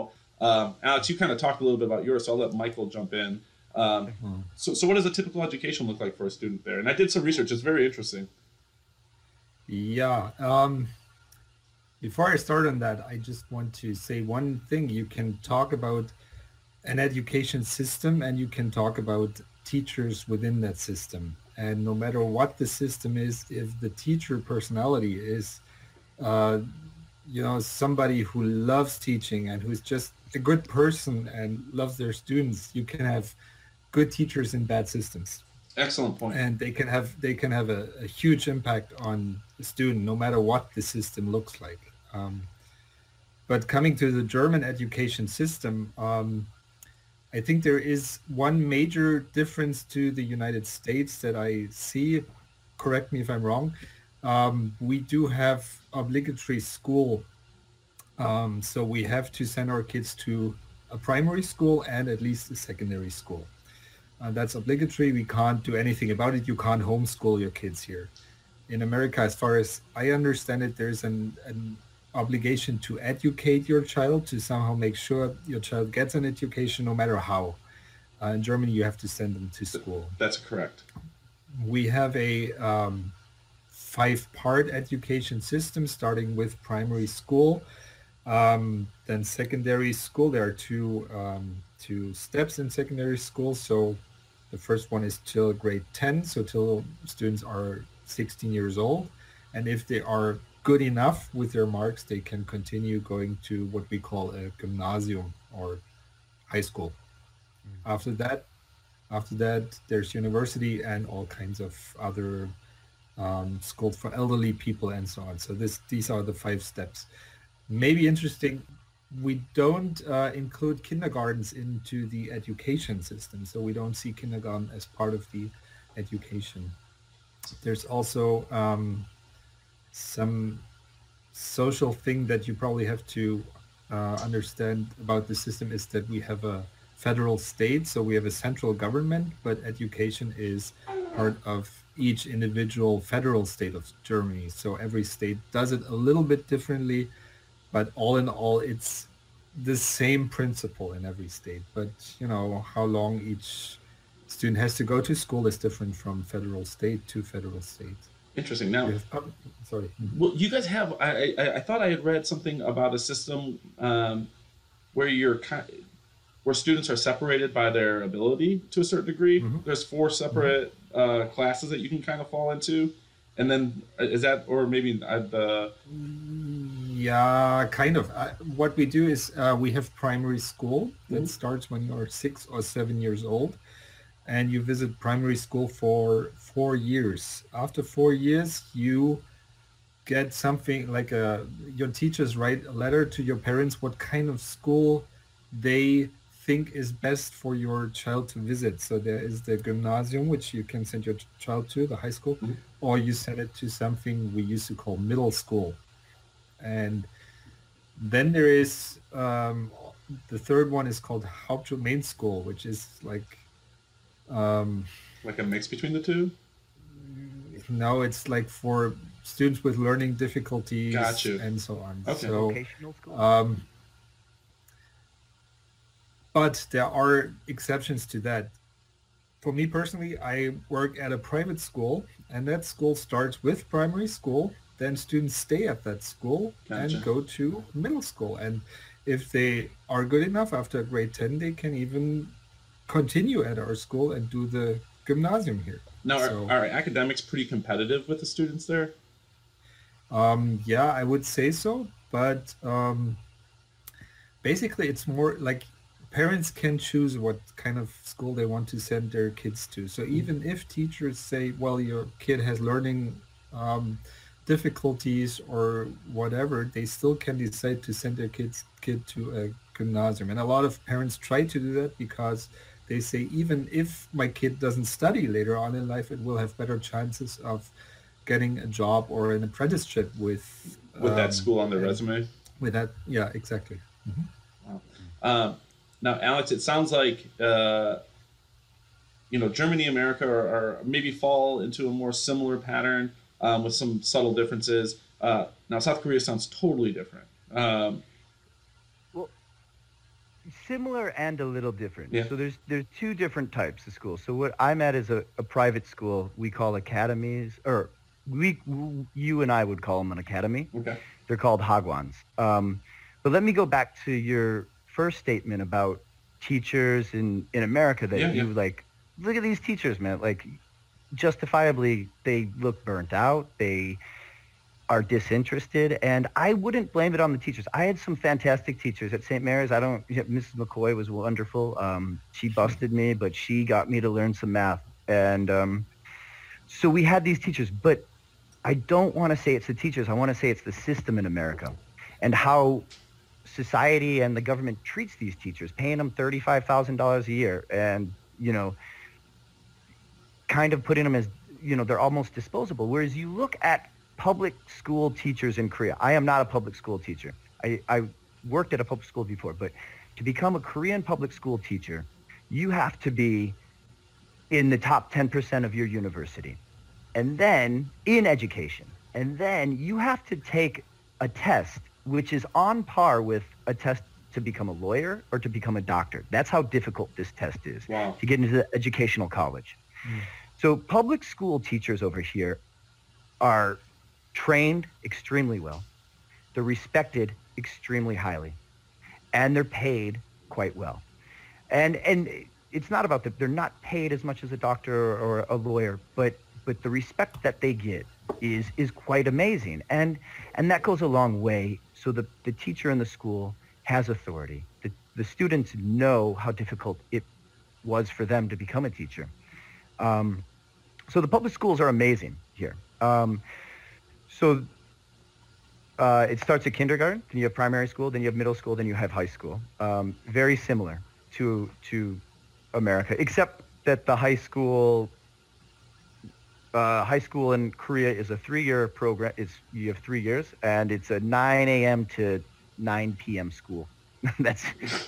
Um, Alex, you kind of talked a little bit about yours, so I'll let Michael jump in. Um, mm-hmm. So, so what does a typical education look like for a student there? And I did some research; it's very interesting. Yeah. Um, before I start on that, I just want to say one thing: you can talk about an education system, and you can talk about teachers within that system. And no matter what the system is, if the teacher personality is, uh, you know, somebody who loves teaching and who's just a good person and loves their students, you can have good teachers in bad systems. Excellent point. And they can have they can have a, a huge impact on the student, no matter what the system looks like. Um, but coming to the German education system, um, I think there is one major difference to the United States that I see. Correct me if I'm wrong. Um, we do have obligatory school. Um, so we have to send our kids to a primary school and at least a secondary school. Uh, that's obligatory. We can't do anything about it. You can't homeschool your kids here. In America, as far as I understand it, there's an, an obligation to educate your child, to somehow make sure your child gets an education no matter how. Uh, in Germany, you have to send them to school. That's correct. We have a um, five-part education system, starting with primary school. Um, then secondary school, there are two um, two steps in secondary school. So the first one is till grade ten, so till students are sixteen years old. And if they are good enough with their marks, they can continue going to what we call a gymnasium or high school. Mm-hmm. After that, after that, there's university and all kinds of other um, schools for elderly people and so on. So this these are the five steps. Maybe interesting, we don't uh, include kindergartens into the education system, so we don't see kindergarten as part of the education. There's also um, some social thing that you probably have to uh, understand about the system is that we have a federal state, so we have a central government, but education is part of each individual federal state of Germany. So every state does it a little bit differently. But all in all, it's the same principle in every state. But, you know, how long each student has to go to school is different from federal state to federal state. Interesting. Now, have, oh, sorry. Well, you guys have, I, I I thought I had read something about a system um, where you're, where students are separated by their ability to a certain degree. Mm-hmm. There's four separate mm-hmm. uh, classes that you can kind of fall into. And then is that, or maybe the... Yeah, kind of. Uh, what we do is uh, we have primary school that starts when you're six or seven years old, and you visit primary school for four years. After four years, you get something like a, your teachers write a letter to your parents what kind of school they think is best for your child to visit. So there is the gymnasium, which you can send your child to, the high school, mm-hmm. or you send it to something we used to call middle school. And then there is um, the third one is called Hauptschulmain School, which is like um, like a mix between the two. No, it's like for students with learning difficulties gotcha. and so on. Okay. So, vocational school. Um, but there are exceptions to that. For me personally, I work at a private school, and that school starts with primary school. Then students stay at that school gotcha. and go to middle school. And if they are good enough after grade ten, they can even continue at our school and do the gymnasium here. Now, so, are, are academics pretty competitive with the students there? Um, yeah, I would say so. But um, basically, it's more like parents can choose what kind of school they want to send their kids to. So even if teachers say, well, your kid has learning um, difficulties or whatever, they still can decide to send their kids kid to a gymnasium. And a lot of parents try to do that because they say, even if my kid doesn't study later on in life, it will have better chances of getting a job or an apprenticeship with with um, that school on their resume. With that, yeah, exactly. Mm-hmm. Wow. Uh, now, Alex, it sounds like uh, you know Germany, America, are, are maybe fall into a more similar pattern um, with some subtle differences. Uh, now, South Korea sounds totally different. Um, Similar and a little different. Yeah. So there's there's two different types of schools. So what I'm at is a, a private school we call academies, or we you and I would call them an academy. Okay. They're called hagwons. Um, but let me go back to your first statement about teachers in, in America that yeah, you yeah. like, look at these teachers, man. Like, justifiably, they look burnt out. They are disinterested, and I wouldn't blame it on the teachers. I had some fantastic teachers at Saint Mary's. I don't, Missus McCoy was wonderful. Um, she busted me, but she got me to learn some math. And um, so we had these teachers, but I don't want to say it's the teachers. I want to say it's the system in America and how society and the government treats these teachers, paying them thirty-five thousand dollars a year and, you know, kind of putting them as, you know, they're almost disposable. Whereas you look at public school teachers in Korea. I am not a public school teacher. I, I worked at a public school before, but to become a Korean public school teacher, you have to be in the top ten percent of your university, and then in education. And then you have to take a test, which is on par with a test to become a lawyer or to become a doctor. That's how difficult this test is wow. to get into the educational college. Mm. So public school teachers over here are trained extremely well, they're respected extremely highly, and they're paid quite well. And and it's not about that they're not paid as much as a doctor or a lawyer, but but the respect that they get is is quite amazing, and and that goes a long way. So the the teacher in the school has authority. The the students know how difficult it was for them to become a teacher. Um, so the public schools are amazing here. Um, So uh, it starts at kindergarten, then you have primary school, then you have middle school, then you have high school. Um, very similar to to America, except that the high school uh, high school in Korea is a three-year program. It's, you have three years, and it's a nine a.m. to nine p.m. school. that's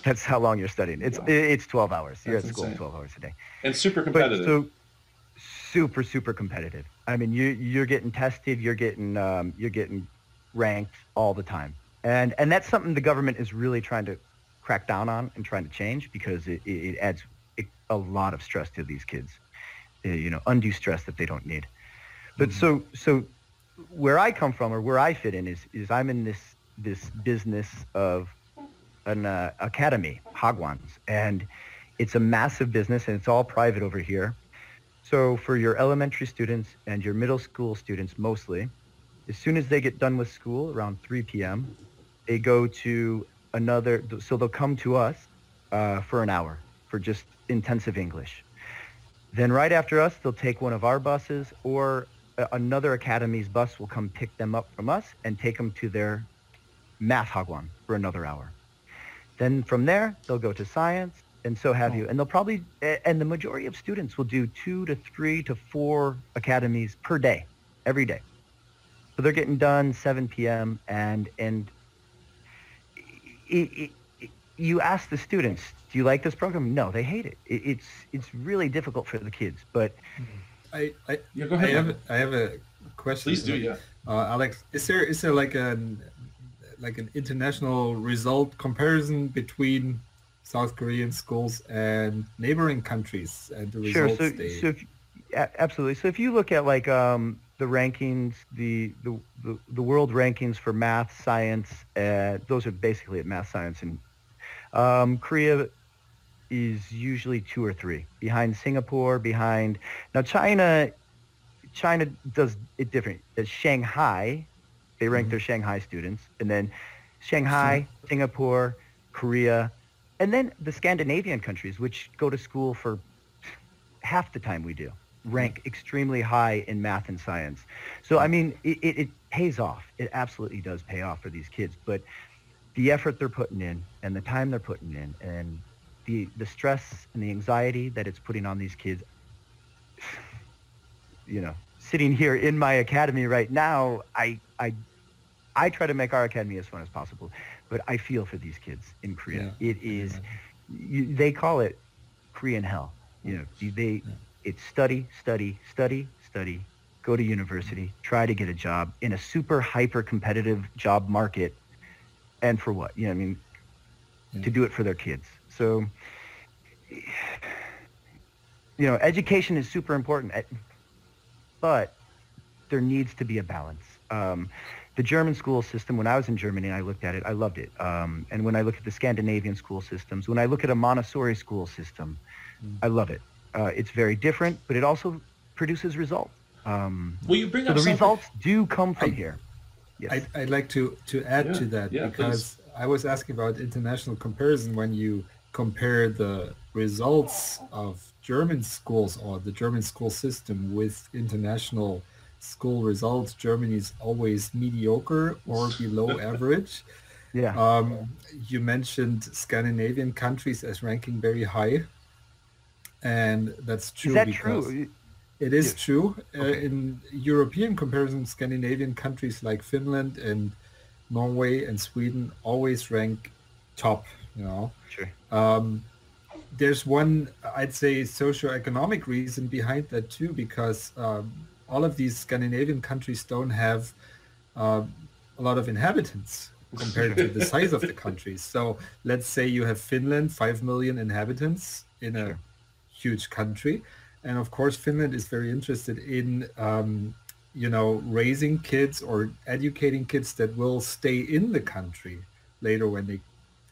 that's how long you're studying. It's wow. it's twelve hours. That's you're at school insane. twelve hours a day. And super competitive. But, so, super, super competitive. I mean, you, you're getting tested, you're getting um, you're getting ranked all the time. And and that's something the government is really trying to crack down on and trying to change, because it, it adds a lot of stress to these kids, you know, undue stress that they don't need. But mm-hmm. so so where I come from, or where I fit in, is is I'm in this, this business of an uh, academy, hagwons. And it's a massive business, and it's all private over here. So for your elementary students and your middle school students mostly, as soon as they get done with school around three p.m., they go to another, so they'll come to us uh, for an hour for just intensive English. Then right after us, they'll take one of our buses, or another academy's bus will come pick them up from us and take them to their math hagwon for another hour. Then from there, they'll go to science and so have oh. you. And they'll probably – and the majority of students will do two to three to four academies per day, every day. So they're getting done seven p.m. and and it, it, you ask the students, do you like this program? No, they hate it. it it's it's really difficult for the kids. But I I, yeah, go ahead. I have I have a question. Please do, yeah. Uh, Alex, is there is there like an like an international result comparison between South Korean schools and neighboring countries and the results? Sure. So, they... so if, absolutely. So if you look at like um. the rankings, the, the the the world rankings for math, science, uh, those are basically at math, science, and um, Korea is usually two or three behind Singapore, behind now China. China does it different. At Shanghai, they rank mm-hmm. their Shanghai students, and then Shanghai, yeah. Singapore, Korea, and then the Scandinavian countries, which go to school for half the time we do. Rank extremely high in math and science. So, I mean, it, it, it pays off. It absolutely does pay off for these kids. But the effort they're putting in and the time they're putting in and the, the stress and the anxiety that it's putting on these kids, you know, sitting here in my academy right now, I, I, I try to make our academy as fun as possible. But I feel for these kids in Korea. Yeah. It is, you, they call it Korean hell. You know, they... Yeah. It's study, study, study, study, go to university, try to get a job in a super hyper competitive job market. And for what? You know, I mean, yeah. to do it for their kids. So, you know, education is super important, but there needs to be a balance. Um, the German school system, when I was in Germany, I looked at it, I loved it. Um, and when I look at the Scandinavian school systems, when I look at a Montessori school system, mm. I love it. Uh, it's very different, but it also produces results. Um, well, you bring so up the something. Results do come from I, here. Yes. I'd, I'd like to, to add yeah, to that yeah, because please. I was asking about international comparison when you compare the results of German schools or the German school system with international school results. Germany is always mediocre or below average. Yeah. Um, you mentioned Scandinavian countries as ranking very high. And that's true. Is that because true? It is yeah. true. Okay. Uh, in European comparison, Scandinavian countries like Finland and Norway and Sweden always rank top, you know. Sure. Um, there's one, I'd say, socioeconomic reason behind that too, because um, all of these Scandinavian countries don't have uh, a lot of inhabitants compared to the size of the countries. So let's say you have Finland, five million inhabitants in a... Sure. huge country, and of course Finland is very interested in um, you know raising kids or educating kids that will stay in the country later when they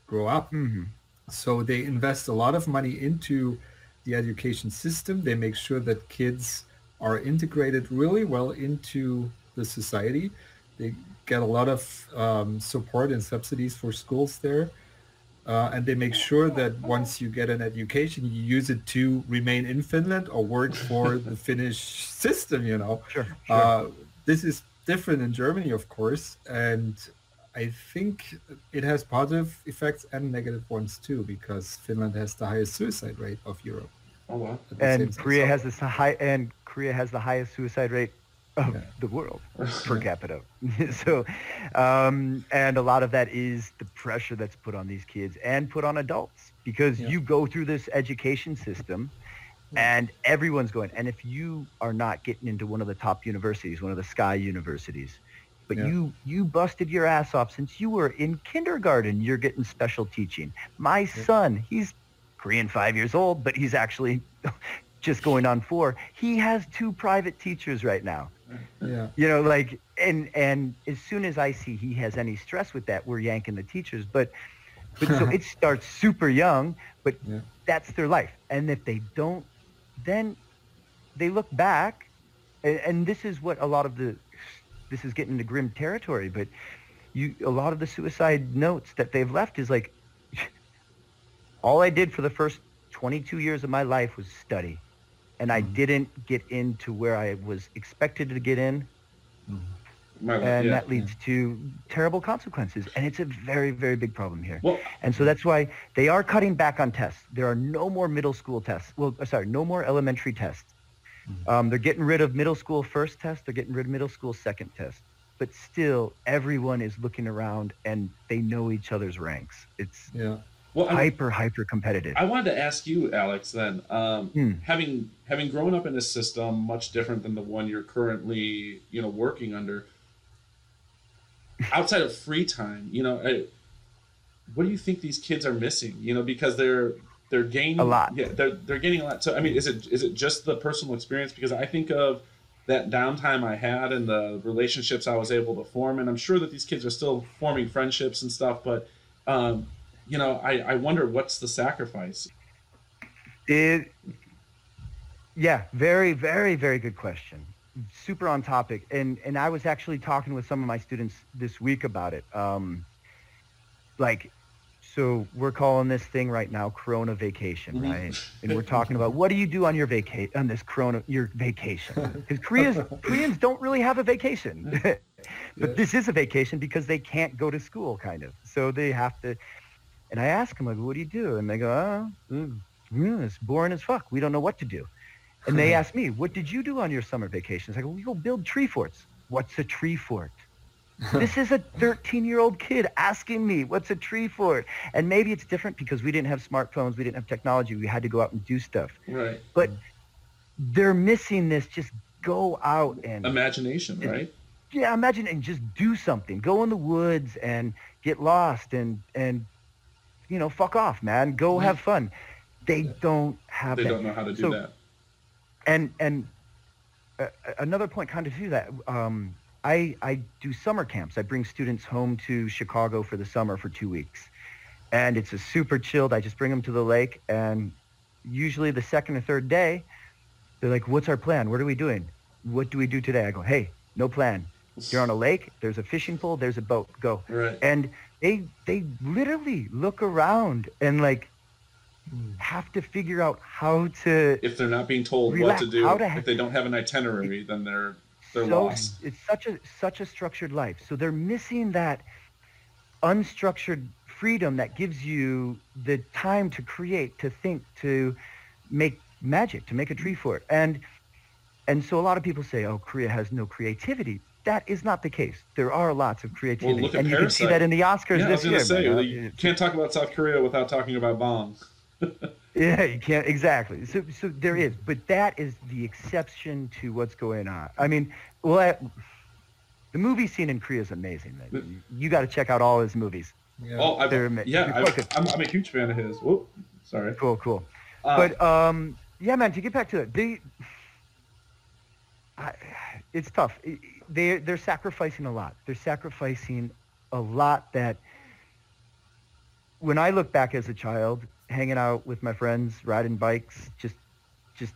grow up. Mm-hmm. So they invest a lot of money into the education system. They make sure that kids are integrated really well into the society. They get a lot of um, support and subsidies for schools there. Uh, and they make sure that once you get an education, you use it to remain in Finland or work for the Finnish system, you know. Sure, sure. Uh, this is different in Germany, of course. And I think it has positive effects and negative ones, too, because Finland has the highest suicide rate of Europe. Oh, wow. And Korea has this high, and Korea has the highest suicide rate of yeah. the world per capita. So, um, and a lot of that is the pressure that's put on these kids and put on adults, because yeah. you go through this education system and everyone's going, and if you are not getting into one of the top universities, one of the Sky universities, but yeah. you, you busted your ass off since you were in kindergarten, you're getting special teaching. My yeah. son, he's Korean five years old, but he's actually just going on four. He has two private teachers right now. Yeah. You know, like, and and as soon as I see he has any stress with that, we're yanking the teachers. But, but so it starts super young, but yeah. that's their life. And if they don't, then they look back, and, and this is what a lot of the, this is getting into grim territory, but you, a lot of the suicide notes that they've left is like, all I did for the first twenty-two years of my life was study. And I didn't get into where I was expected to get in. Mm-hmm. My wife, and yeah. that leads yeah. to terrible consequences. And it's a very, very big problem here. Well, and so that's why they are cutting back on tests. There are no more middle school tests. Well, sorry, no more elementary tests. Um, they're getting rid of middle school first test. They're getting rid of middle school second test. But still, everyone is looking around and they know each other's ranks. It's yeah. well, hyper, I, hyper competitive. I wanted to ask you, Alex, then, um, hmm. having having grown up in a system much different than the one you're currently, you know, working under, outside of free time, you know, I, what do you think these kids are missing? You know, because they're they're gaining a lot. Yeah, they're they're gaining a lot. So I mean, is it is it just the personal experience? Because I think of that downtime I had and the relationships I was able to form, and I'm sure that these kids are still forming friendships and stuff. But um, you know, I I wonder what's the sacrifice. It. Yeah, very very very good question. Super on topic, and and I was actually talking with some of my students this week about it. Um, like, so we're calling this thing right now Corona Vacation, mm-hmm. right? And we're talking about what do you do on your vaca- on this Corona your vacation? Because Koreans Koreans don't really have a vacation, but yeah. this is a vacation because they can't go to school, kind of. So they have to. And I ask them like, what do you do? And they go, oh, mm, mm, it's boring as fuck. We don't know what to do. And they asked me, what did you do on your summer vacations? I go, we go build tree forts. What's a tree fort? This is a thirteen-year-old kid asking me, what's a tree fort? And maybe it's different because we didn't have smartphones. We didn't have technology. We had to go out and do stuff. Right. But they're missing this. Just go out and... Imagination, and, right? Yeah, imagine and just do something. Go in the woods and get lost and, and you know, fuck off, man. Go have fun. They don't have they that. They don't know how to do so, that. And and uh, another point kind of to that, um, I, I do summer camps. I bring students home to Chicago for the summer for two weeks. And it's a super chilled. I just bring them to the lake. And usually the second or third day, they're like, what's our plan? What are we doing? What do we do today? I go, hey, no plan. You're on a lake. There's a fishing pole. There's a boat. Go. Right. And they they literally look around and like, have to figure out how to if they're not being told relax, what to do to, if they don't have an itinerary it, then they're they're so lost. It's such a such a structured life, so they're missing that unstructured freedom that gives you the time to create, to think, to make magic, to make a tree fort. And and so a lot of people say, oh, Korea has no creativity. That is not the case. There are lots of creativity. Well, look at and Parasite. You can see that in the Oscars yeah, this I was gonna year say, you can't talk about South Korea without talking about bombs. Yeah, you can't exactly. So, so there is, but that is the exception to what's going on. I mean, well, I, the movie scene in Korea is amazing. Like, you, you got to check out all his movies. Yeah. Oh, I, yeah, I, I'm, I'm a huge fan of his. Whoop, sorry. Cool, cool. Uh, but um, yeah, man, to get back to it, they, I, it's tough. They they're sacrificing a lot. They're sacrificing a lot that. When I look back as a child, hanging out with my friends, riding bikes, just, just,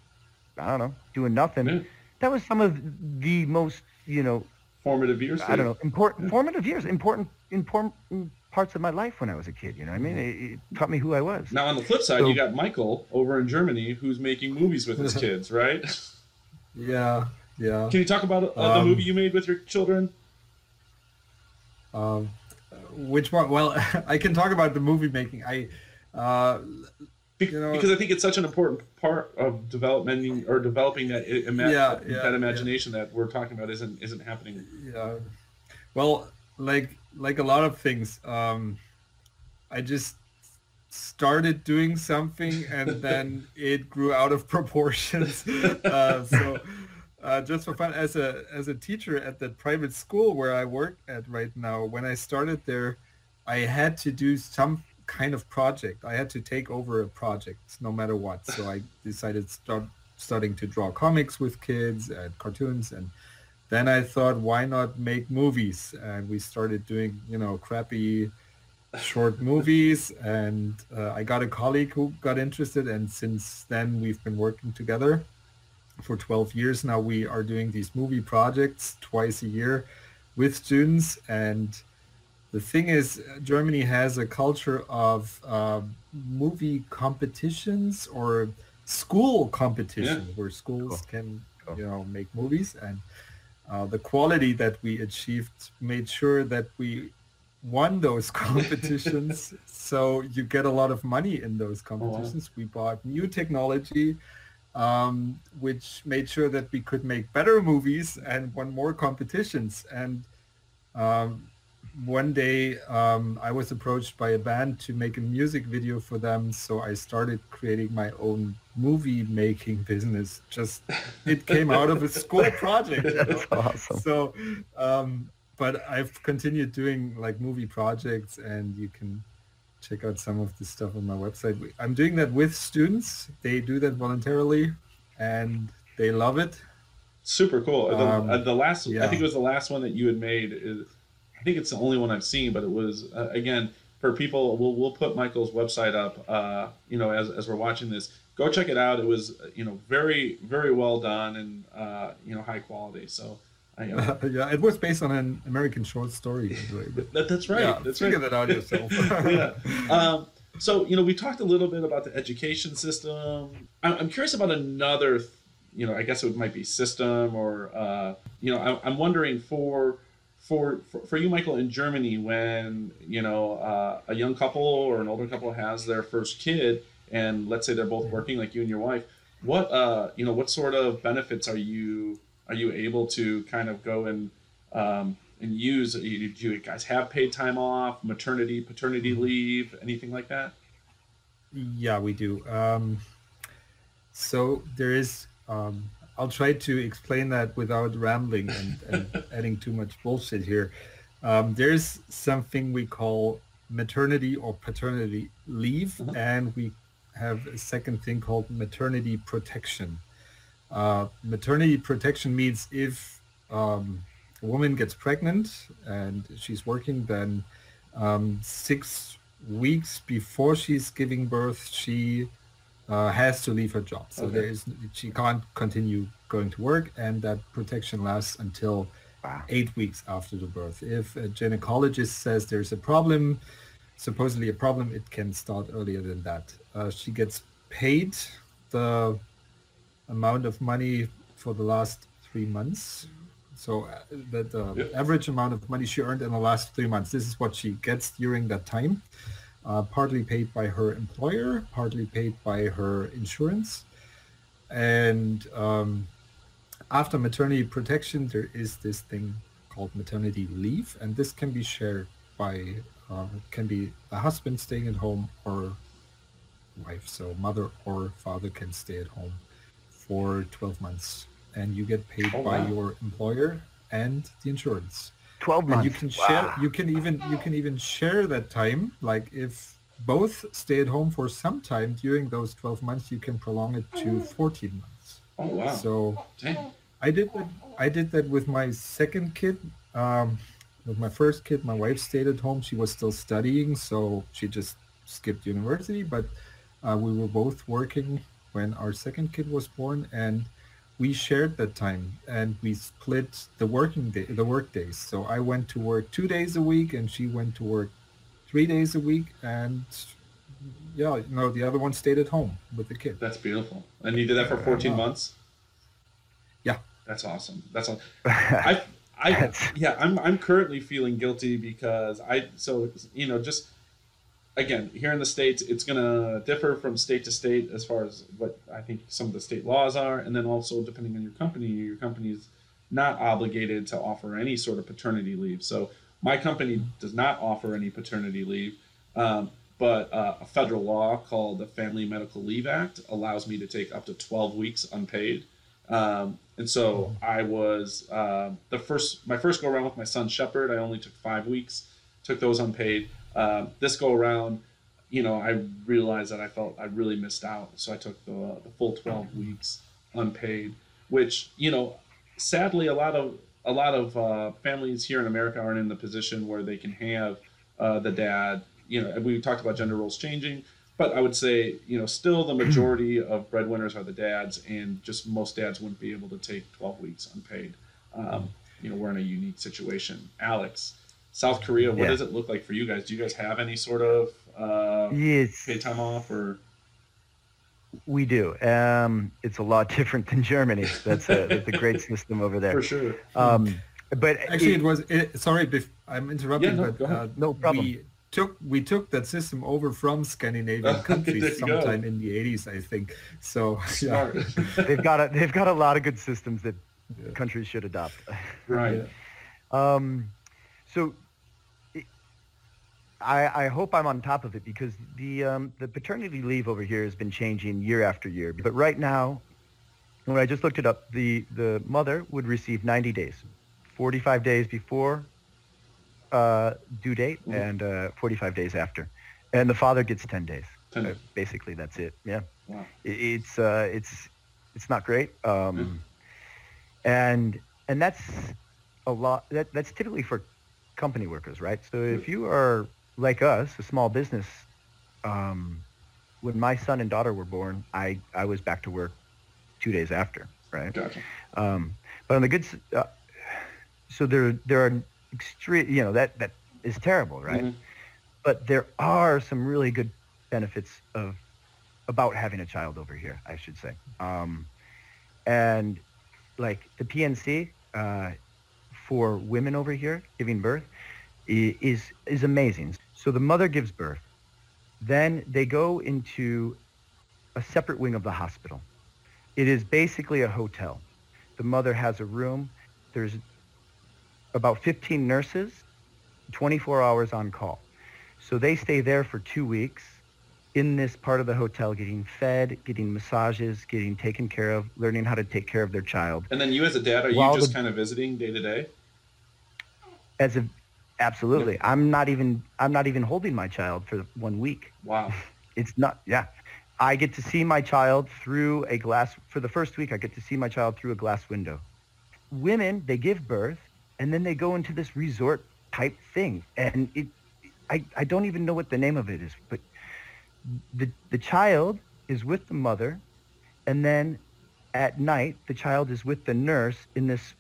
I don't know, doing nothing. Yeah. That was some of the most, you know, formative years. I don't know, important, yeah. formative years, important, important parts of my life when I was a kid. You know what I mean? It, it taught me who I was. Now on the flip side, so, you got Michael over in Germany who's making movies with his kids, right? Yeah, yeah. Can you talk about uh, um, the movie you made with your children? Um, which part? Well, I can talk about the movie making. I. Uh, you know, because I think it's such an important part of development or developing that ima- yeah, yeah, that imagination yeah. that we're talking about isn't isn't happening. Yeah. Well, like like a lot of things, um, I just started doing something and then it grew out of proportions. uh, so uh, just for fun, as a as a teacher at that private school where I work at right now, when I started there, I had to do some kind of project. I had to take over a project no matter what. So I decided start starting to draw comics with kids and cartoons, and then I thought, why not make movies? And we started doing, you know, crappy short movies, and uh, I got a colleague who got interested, and since then we've been working together for twelve years now. We are doing these movie projects twice a year with students. And the thing is, Germany has a culture of uh, movie competitions or school competitions yeah. where schools cool. can, cool. you know, make movies. And uh, the quality that we achieved made sure that we won those competitions. So you get a lot of money in those competitions. Oh, wow. We bought new technology, um, which made sure that we could make better movies and won more competitions. And um, one day um, I was approached by a band to make a music video for them. So I started creating my own movie making business. Just it came out of a school project. That's awesome. So, um, but I've continued doing like movie projects, and you can check out some of the stuff on my website. I'm doing that with students. They do that voluntarily and they love it. Super cool. Um, the, the last, yeah. I think it was the last one that you had made is, I think it's the only one I've seen, but it was, uh, again, for people, we'll, we'll put Michael's website up, uh, you know, as, as we're watching this, go check it out. It was, you know, very, very well done and, uh, you know, high quality. So, I, uh, yeah, it was based on an American short story. that, that's right. Yeah, that's figure right. that out yourself. yeah. Um, so, you know, we talked a little bit about the education system. I, I'm curious about another, you know, I guess it might be system or, uh, you know, I, I'm wondering for, for, for, for you, Michael, in Germany, when, you know, uh, a young couple or an older couple has their first kid, and let's say they're both working like you and your wife, what, uh, you know, what sort of benefits are you Are you able to kind of go and um, and use? Do you guys have paid time off, maternity, paternity leave, anything like that? Yeah, we do. Um, so there is. Um, I'll try to explain that without rambling and, and adding too much bullshit here. Um, there's something we call maternity or paternity leave, uh-huh. and we have a second thing called maternity protection. Uh, maternity protection means if um, a woman gets pregnant and she's working, then um, six weeks before she's giving birth, she uh, has to leave her job. So okay. there is, she can't continue going to work, and that protection lasts until wow. eight weeks after the birth. If a gynecologist says there's a problem, supposedly a problem, it can start earlier than that. Uh, she gets paid the amount of money for the last three months, so that the yep. average amount of money she earned in the last three months, this is what she gets during that time, uh, partly paid by her employer, partly paid by her insurance. And um, after maternity protection, there is this thing called maternity leave, and this can be shared by uh, can be a husband staying at home or wife, so mother or father can stay at home for twelve months, and you get paid oh, by wow. your employer and the insurance. twelve months. And you can share wow. you can even you can even share that time. Like if both stay at home for some time during those twelve months, you can prolong it to fourteen months. Oh wow. So dang. I did that I did that with my second kid. Um, with my first kid, my wife stayed at home. She was still studying, so she just skipped university, but uh, we were both working when our second kid was born, and we shared that time, and we split the working day, the work days. So I went to work two days a week, and she went to work three days a week, and yeah, you know, the other one stayed at home with the kid. That's beautiful, and you did that for fourteen uh, months. Yeah, that's awesome. That's awesome. I, I, yeah, I'm, I'm currently feeling guilty because I, so you know, just. Again, here in the States, it's going to differ from state to state as far as what I think some of the state laws are. And then also, depending on your company, your company is not obligated to offer any sort of paternity leave. So my company does not offer any paternity leave, um, but uh, a federal law called the Family Medical Leave Act allows me to take up to twelve weeks unpaid. Um, and so I was uh, the first, my first go around with my son, Shepherd, I only took five weeks, took those unpaid. Uh, this go around, you know, I realized that I felt I really missed out. So I took the, uh, the full twelve weeks unpaid, which, you know, sadly, a lot of a lot of uh, families here in America aren't in the position where they can have uh, the dad. You know, we talked about gender roles changing, but I would say, you know, still the majority of breadwinners are the dads, and just most dads wouldn't be able to take twelve weeks unpaid. Um, you know, we're in a unique situation. Alex. South Korea, what yeah. does it look like for you guys? Do you guys have any sort of uh, yes. paid time off? Or We do. Um, it's a lot different than Germany. That's a, that's a great system over there. For sure. Um, but actually, it, it was. It, sorry, I'm interrupting. Yeah, no, but uh, no problem. We took we took that system over from Scandinavian countries sometime go. in the eighties, I think. So yeah. they've got a, they've got a lot of good systems that yeah. countries should adopt. Right. Yeah. Um, so. I, I hope I'm on top of it, because the um, the paternity leave over here has been changing year after year. But right now, when I just looked it up, the, the mother would receive ninety days, forty-five days before uh, due date and uh, forty-five days after. And the father gets ten days. ten. Uh, basically, that's it. Yeah. Wow. It, it's, uh, it's, it's not great. Um, yeah. And and that's a lot. That, that's typically for company workers, right? So if you are... like us, a small business, um, when my son and daughter were born, I, I was back to work two days after, right? Gotcha. Um, but on the good, uh, so there, there are extreme, you know, that, that is terrible, right? Mm-hmm. But there are some really good benefits of, about having a child over here, I should say. Um, and like the P N C, uh, for women over here giving birth is, is amazing. So the mother gives birth. Then they go into a separate wing of the hospital. It is basically a hotel. The mother has a room. There's about fifteen nurses, twenty-four hours on call. So they stay there for two weeks in this part of the hotel, getting fed, getting massages, getting taken care of, learning how to take care of their child. And then you as a dad, are While you just the, kind of visiting day to day? As a Absolutely. Yep. I'm not even I'm not even holding my child for one week. Wow. It's not. Yeah. I get to see my child through a glass. For the first week, I get to see my child through a glass window. Women, they give birth and then they go into this resort type thing. And it, I, I don't even know what the name of it is, but the the child is with the mother. And then at night, the child is with the nurse in this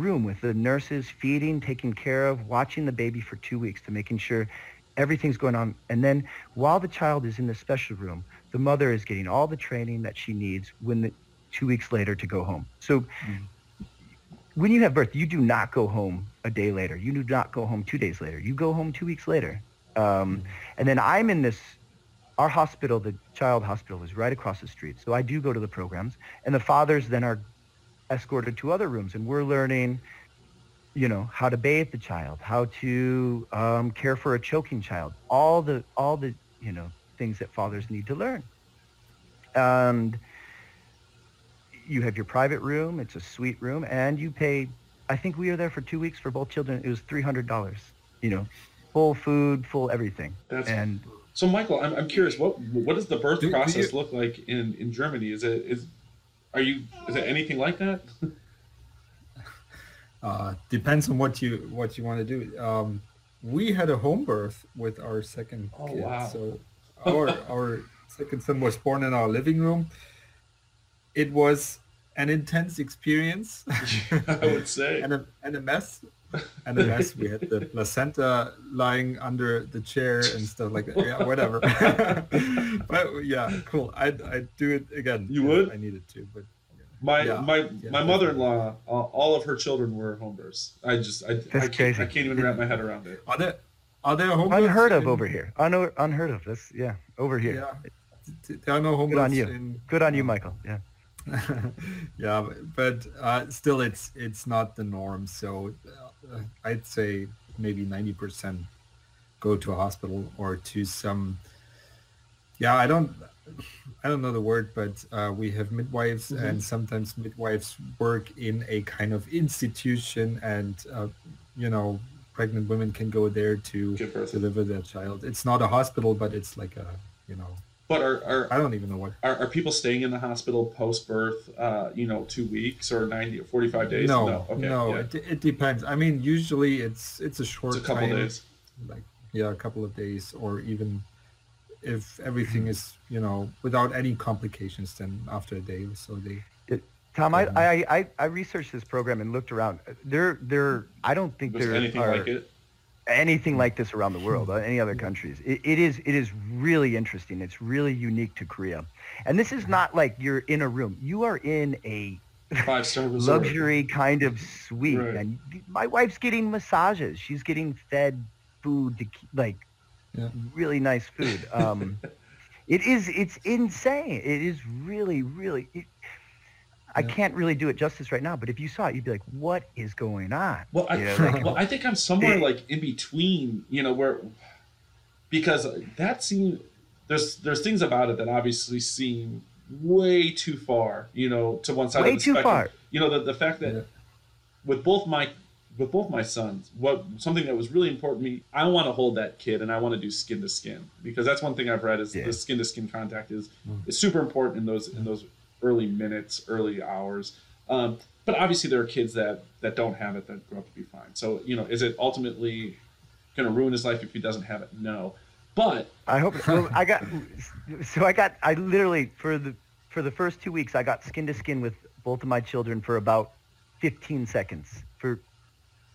room with the nurses feeding, taking care of, watching the baby for two weeks to making sure everything's going on. And then while the child is in the special room, the mother is getting all the training that she needs when the two weeks later to go home. So mm-hmm. when you have birth, you do not go home a day later. You do not go home two days later. You go home two weeks later. Um, mm-hmm. And then I'm in this, our hospital, the child hospital is right across the street. So I do go to the programs, and the fathers then are escorted to other rooms, and we're learning, you know, how to bathe the child, how to um, care for a choking child, all the, all the, you know, things that fathers need to learn. And you have your private room. It's a suite room, and you pay, I think we were there for two weeks for both children. It was three hundred dollars, you know, full food, full everything. That's and so Michael, I'm, I'm curious, what, what does the birth do, process do you, look like in, in Germany? Is it, is, Are you? Is it anything like that? uh, depends on what you what you want to do. Um, we had a home birth with our second oh, kid. Wow. So our our second son was born in our living room. It was an intense experience. I would say. and a and a mess. And a mess. We had the placenta lying under the chair and stuff like that. Yeah, whatever. But yeah, cool. I'd, I'd do it again. You would? I needed to. But yeah. My yeah. my yeah. my mother-in-law, uh, all of her children were home births. I just, I, That's I, can't, crazy. I can't even wrap my head around it. Are there, are there home births? Unheard of in... over here. Un- unheard of. That's, yeah, over here. Yeah. There are no home Good births on you. In... Good on you, Michael. Yeah. Yeah, but uh, still, it's it's not the norm. So uh, I'd say maybe ninety percent go to a hospital or to some. Yeah, I don't, I don't know the word, but uh, we have midwives, mm-hmm. and sometimes midwives work in a kind of institution, and uh, you know, pregnant women can go there to deliver their child. It's not a hospital, but it's like a, you know. But are, are I don't even know what are, are people staying in the hospital post birth? Uh, you know, two weeks or ninety or forty-five days? No, no, okay, no yeah. it, it depends. I mean, usually it's it's a short it's a couple time, days, like yeah, a couple of days, or even if everything is, you know, without any complications, then after a day or so they. It, Tom, um, I, I I I researched this program and looked around. There there I don't think There's there anything are, like it. anything like this around the world, any other countries. It, it is it is really interesting. It's really unique to Korea. And this is not like you're in a room. You are in a five-star resort luxury kind of suite. Right. And my wife's getting massages. She's getting fed food, to, like yeah. really nice food. Um, it is it's insane. It is really, really it, I yeah. can't really do it justice right now, but if you saw it, you'd be like, "What is going on?" Well, I, you know, like, well, I think I'm somewhere it, like in between, you know, where because that seemed there's there's things about it that obviously seem way too far, you know, to one side way of the too spectrum. Far. You know, the the fact that yeah. with both my with both my sons, what something that was really important to me, I want to hold that kid and I want to do skin to skin, because that's one thing I've read is yeah. the skin to skin contact is mm. is super important in those mm. in those. early minutes, early hours. Um, but obviously there are kids that, that don't have it that grow up to be fine. So, you know, is it ultimately going to ruin his life if he doesn't have it? No. But I hope so. I got, so I got, I literally for the, for the first two weeks, I got skin to skin with both of my children for about fifteen seconds for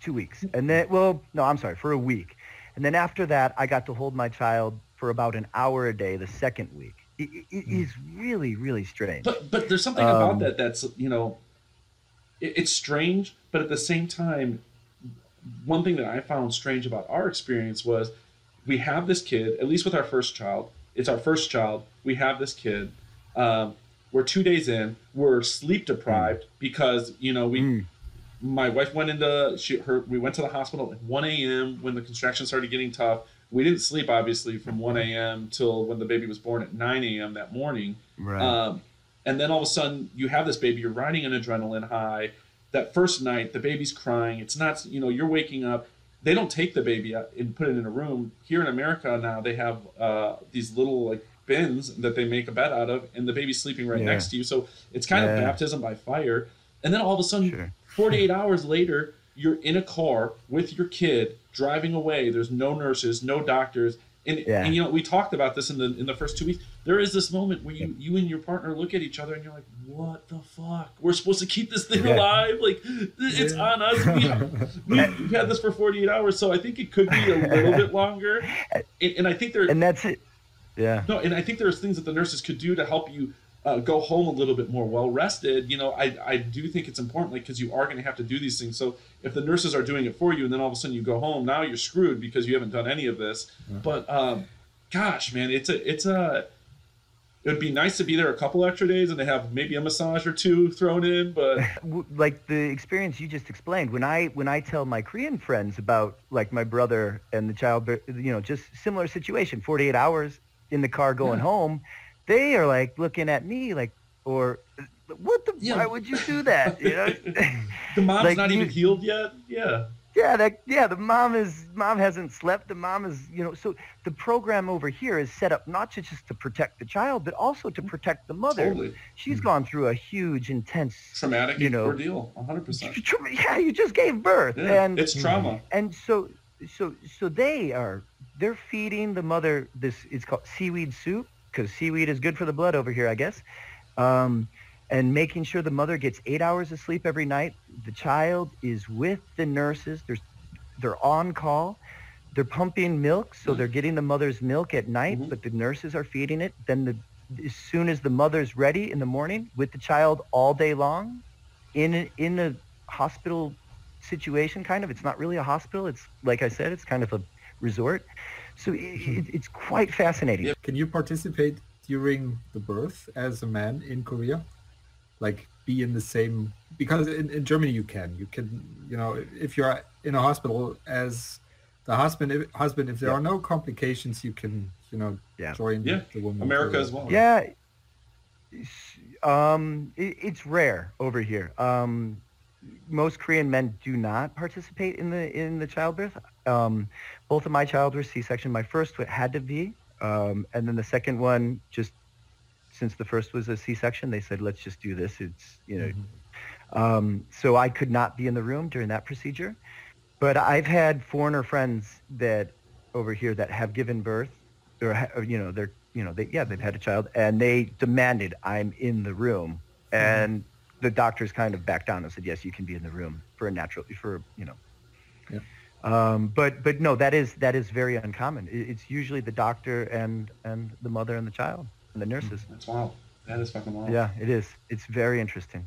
two weeks. And then, well, no, I'm sorry, for a week. And then after that, I got to hold my child for about an hour a day the second week. It, it is really, really strange. But but there's something um, about that that's, you know, it, it's strange. But at the same time, one thing that I found strange about our experience was we have this kid, at least with our first child. It's our first child. We have this kid. Um, we're two days in. We're sleep deprived mm. because, you know, we mm. my wife went into she her we went to the hospital at one a.m. when the contractions started getting tough. We didn't sleep, obviously, from one a.m. till when the baby was born at nine a.m. that morning. Right. Um, and then all of a sudden, you have this baby. You're riding an adrenaline high. That first night, the baby's crying. It's not, you know, you're waking up. They don't take the baby out and put it in a room. Here in America now, they have uh, these little, like, bins that they make a bed out of, and the baby's sleeping right yeah. next to you. So it's kind yeah. of baptism by fire. And then all of a sudden, sure. forty-eight hours later, you're in a car with your kid driving away. There's no nurses, no doctors. And, yeah. and you know, we talked about this in the in the first two weeks. There is this moment where you, you and your partner look at each other and you're like, what the fuck? We're supposed to keep this thing yeah. alive. Like, it's yeah. on us. We, we've, we've had this for forty-eight hours. So I think it could be a little bit longer. And, and I think there. And that's it. Yeah. No, and I think there's things that the nurses could do to help you Uh, go home a little bit more well-rested. You know, I, I do think it's important because like, you are going to have to do these things. So if the nurses are doing it for you and then all of a sudden you go home, now you're screwed because you haven't done any of this. Mm-hmm. But um, gosh, man, it's a, it's a, it would be nice to be there a couple extra days and to have maybe a massage or two thrown in. But like the experience you just explained, when I, when I tell my Korean friends about like my brother and the child, you know, just similar situation, forty-eight hours in the car going yeah. home, they are like looking at me like, or what the, yeah. why would you do that? You know? The mom's like, not even you, healed yet. Yeah. Yeah. That, yeah. The mom is, mom hasn't slept. The mom is, you know, so the program over here is set up not to just to protect the child, but also to protect the mother. Totally. She's mm-hmm. gone through a huge, intense, traumatic you know, ordeal. A hundred percent. Yeah. You just gave birth yeah, and it's trauma. And so, so, so they are, they're feeding the mother this, it's called seaweed soup, because seaweed is good for the blood over here, I guess. Um, and making sure the mother gets eight hours of sleep every night. The child is with the nurses. They're, they're on call. They're pumping milk, so they're getting the mother's milk at night, mm-hmm. but the nurses are feeding it. Then the, as soon as the mother's ready in the morning, with the child all day long, in a, in a hospital situation, kind of. It's not really a hospital. It's, like I said, it's kind of a resort. So it, it's quite fascinating. Can you participate during the birth as a man in Korea? Like be in the same, because in, in Germany you can, you can, you know, if you're in a hospital as the husband, if, husband, if there yeah. are no complications, you can, you know, yeah. join yeah. the woman. America as well. Yeah. Um, it, it's rare over here. Um, most Korean men do not participate in the in the childbirth. Um, both of my child were C-section. My first had to be, um, and then the second one, just since the first was a C-section, they said, let's just do this. It's, you know, mm-hmm. um, so I could not be in the room during that procedure. But I've had foreigner friends that over here that have given birth, or, or you know, they're, you know, they, yeah, they've had a child, and they demanded I'm in the room, and mm-hmm. the doctors kind of backed down and said, yes, you can be in the room for a natural, for, you know. Yeah. Um, but but no, that is that is very uncommon. It's usually the doctor and, and the mother and the child and the nurses. That's wild. That is fucking wild. Yeah, it is. It's very interesting.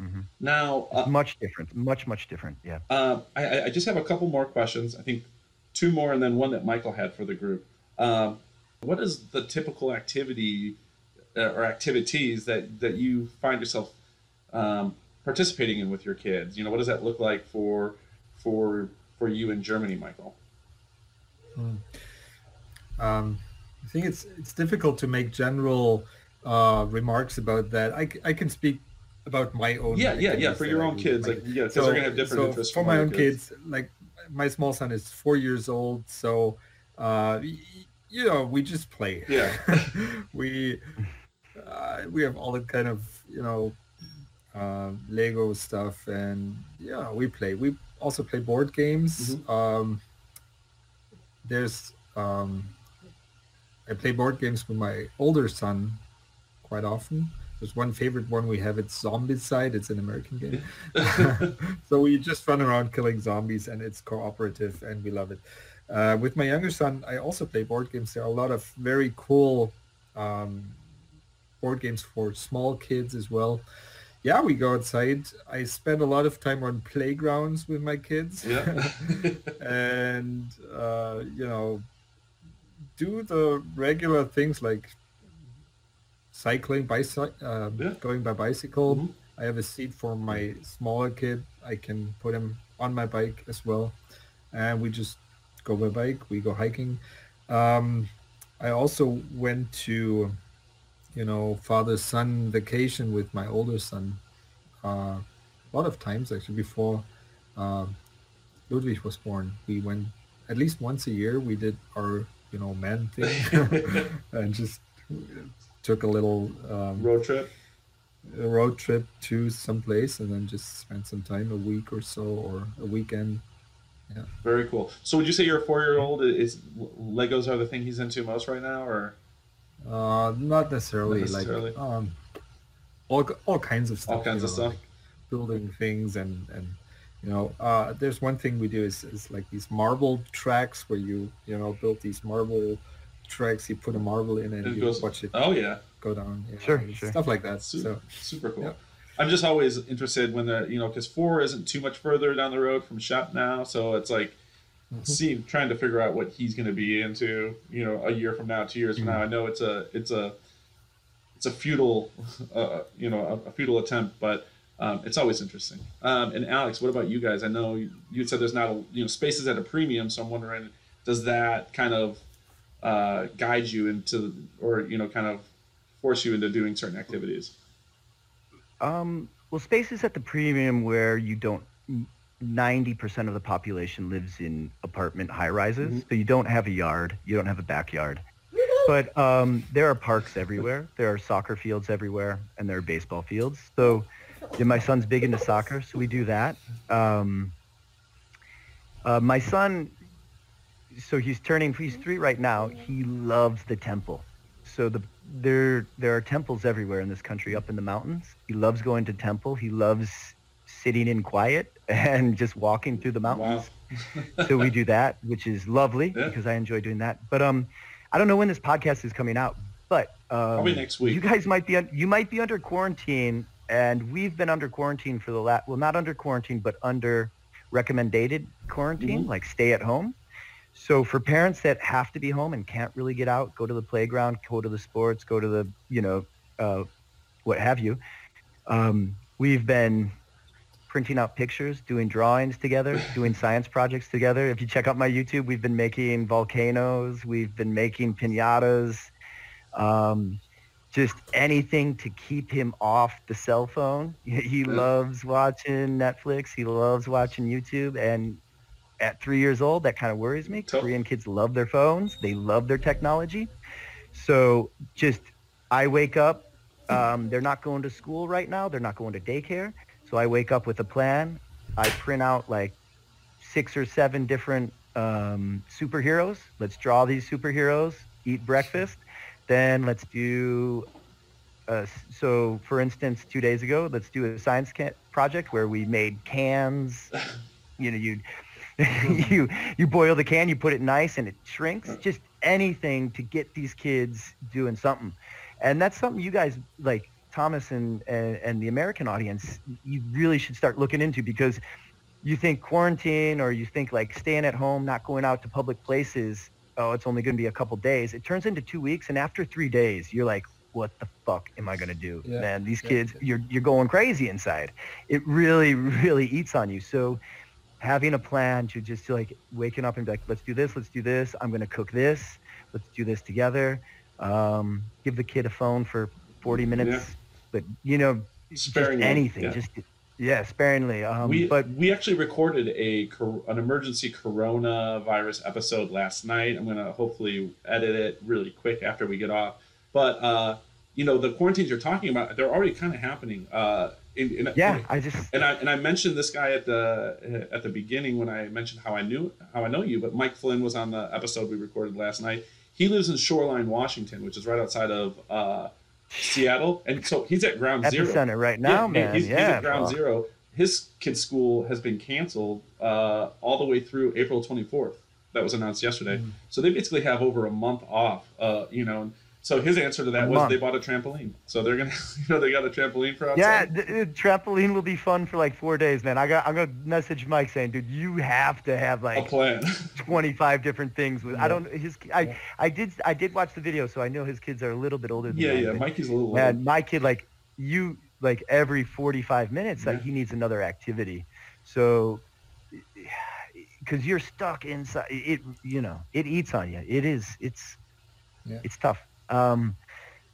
Mm-hmm. Now, uh, it's much different, much much different. Yeah. Uh, I I just have a couple more questions. I think two more, and then one that Michael had for the group. Uh, what is the typical activity uh, or activities that that you find yourself um, participating in with your kids? You know, what does that look like for for for you in Germany, Michael? Hmm. Um, I think it's it's difficult to make general uh, remarks about that. I, I can speak about my own. Yeah, yeah, yeah. For your own kids, like, yeah, because so, they're gonna have different so interests. For my own kids. kids, like my small son is four years old, so uh, you know, we just play. Yeah, we uh, we have all the kind of you know uh, Lego stuff, and yeah, we play. We also play board games. Mm-hmm. um there's um I play board games with my older son quite often. There's one favorite one we have, it's Zombicide. It's an American game. So we just run around killing zombies, and it's cooperative, and we love it. Uh with my younger son, I also play board games. There are a lot of very cool um board games for small kids as well. Yeah, we go outside. I spend a lot of time on playgrounds with my kids. Yeah. And, uh, you know, do the regular things like cycling, bicycle, uh, yeah. going by bicycle. Mm-hmm. I have a seat for my smaller kid. I can put him on my bike as well. And we just go by bike. We go hiking. Um, I also went to... you know, father-son vacation with my older son uh, a lot of times, actually. Before uh, Ludwig was born, we went at least once a year. We did our, you know, man thing and just took a little um, road trip a road trip to some place, and then just spent some time, a week or so, or a weekend. Yeah. Very cool. So would you say your four-year-old is Legos are the thing he's into most right now, or? Uh, not necessarily, not necessarily. Like um, all all kinds of stuff. All kinds of know, stuff, like building things and and you know, uh, there's one thing we do is is like these marble tracks where you you know build these marble tracks. You put a marble in and it you goes, watch it. Oh yeah, go down. Yeah, sure, sure, stuff like that. Super, so super cool. Yeah. I'm just always interested when the you know because four isn't too much further down the road from shop now, so it's like. Mm-hmm. See, trying to figure out what he's going to be into, you know, a year from now, two years from mm-hmm. now. I know it's a, it's a, it's a futile, uh, you know, a, a futile attempt, but um, it's always interesting. Um, and Alex, what about you guys? I know you, you said there's not, a, you know, space is at a premium, so I'm wondering, does that kind of uh, guide you into, or you know, kind of force you into doing certain activities? Um, well, space is at the premium where you don't. ninety percent of the population lives in apartment high-rises, mm-hmm. so you don't have a yard, you don't have a backyard. But um, there are parks everywhere. There are soccer fields everywhere, and there are baseball fields. So yeah, my son's big into soccer, so we do that. Um, uh, my son, so he's turning, he's three right now. He loves the temple. So the there there are temples everywhere in this country, up in the mountains. He loves going to temple. He loves sitting in quiet and just walking through the mountains. Wow. So we do that, which is lovely, yeah. because I enjoy doing that. But um, I don't know when this podcast is coming out, but um, probably next week. You guys might be un- you might be under quarantine, and we've been under quarantine for the last well, not under quarantine, but under recommended quarantine, mm-hmm. like stay at home. So for parents that have to be home and can't really get out, go to the playground, go to the sports, go to the you know, uh, what have you. Um, we've been printing out pictures, doing drawings together, doing science projects together. If you check out my YouTube, we've been making volcanoes, we've been making piñatas, um, just anything to keep him off the cell phone. He loves watching Netflix, he loves watching YouTube, and at three years old, that kind of worries me. Tough. Korean kids love their phones, they love their technology. So just, I wake up, um, they're not going to school right now, they're not going to daycare. So I wake up with a plan. I print out like six or seven different um, superheroes. Let's draw these superheroes, eat breakfast. Then let's do, uh, so for instance, two days ago, let's do a science ca- project where we made cans. You know, you you you boil the can, you put it in ice, and it shrinks. Just anything to get these kids doing something. And that's something you guys, like Thomas and, and, and the American audience, you really should start looking into, because you think quarantine, or you think like staying at home, not going out to public places, oh, it's only going to be a couple days. It turns into two weeks, and after three days, you're like, what the fuck am I going to do? Yeah. Man, these yeah. kids, you're you're going crazy inside. It really, really eats on you. So having a plan to just like waking up and be like, let's do this, let's do this. I'm going to cook this. Let's do this together. Um, give the kid a phone for forty minutes. Yeah. But, you know, sparingly, just anything. Yeah. Just Yeah, sparingly. Um, we, but we actually recorded a an emergency coronavirus episode last night. I'm going to hopefully edit it really quick after we get off. But, uh, you know, the quarantines you're talking about, they're already kind of happening. Uh, in, in, yeah, in, I just and I and I mentioned this guy at the at the beginning when I mentioned how I knew how I know you. But Mike Flynn was on the episode we recorded last night. He lives in Shoreline, Washington, which is right outside of uh, Seattle, and so he's at ground zero epicenter right now. Yeah, man, he's, yeah, he's at ground well. zero. His kid's school has been canceled uh, all the way through April twenty-fourth. That was announced yesterday. Mm. So they basically have over a month off. Uh, you know. So his answer to that a was month. They bought a trampoline. So they're gonna, you know, they got a trampoline for outside. Yeah, the, the trampoline will be fun for like four days, man. I got, I'm gonna message Mike saying, dude, you have to have like a plan. twenty-five different things. With yeah. I don't his, I, yeah. I did, I did watch the video, so I know his kids are a little bit older than yeah, that. Yeah, yeah, Mikey's a little older. Man, my kid, like you, like every forty-five minutes, yeah. like he needs another activity. So, because you're stuck inside, it, you know, it eats on you. It is, it's, yeah. it's tough. Um,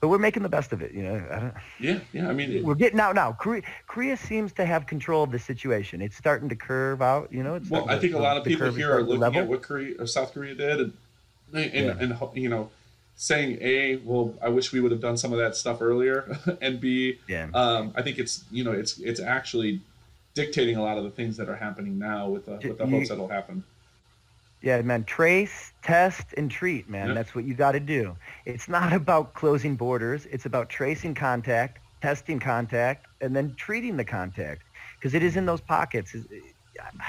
but we're making the best of it, you know. I don't, yeah, yeah. I mean, it, we're getting out now. Korea, Korea seems to have control of the situation. It's starting to curve out, you know. It's well, I think to, a lot of people here are looking level. at what Korea or South Korea did, and and, yeah. and and you know, saying A, well, I wish we would have done some of that stuff earlier, and B, yeah. um, I think it's you know, it's it's actually dictating a lot of the things that are happening now with the, with the hopes that'll happen. Yeah, man, trace, test, and treat, man. Yep. That's what you got to do. It's not about closing borders. It's about tracing contact, testing contact, and then treating the contact, because it is in those pockets.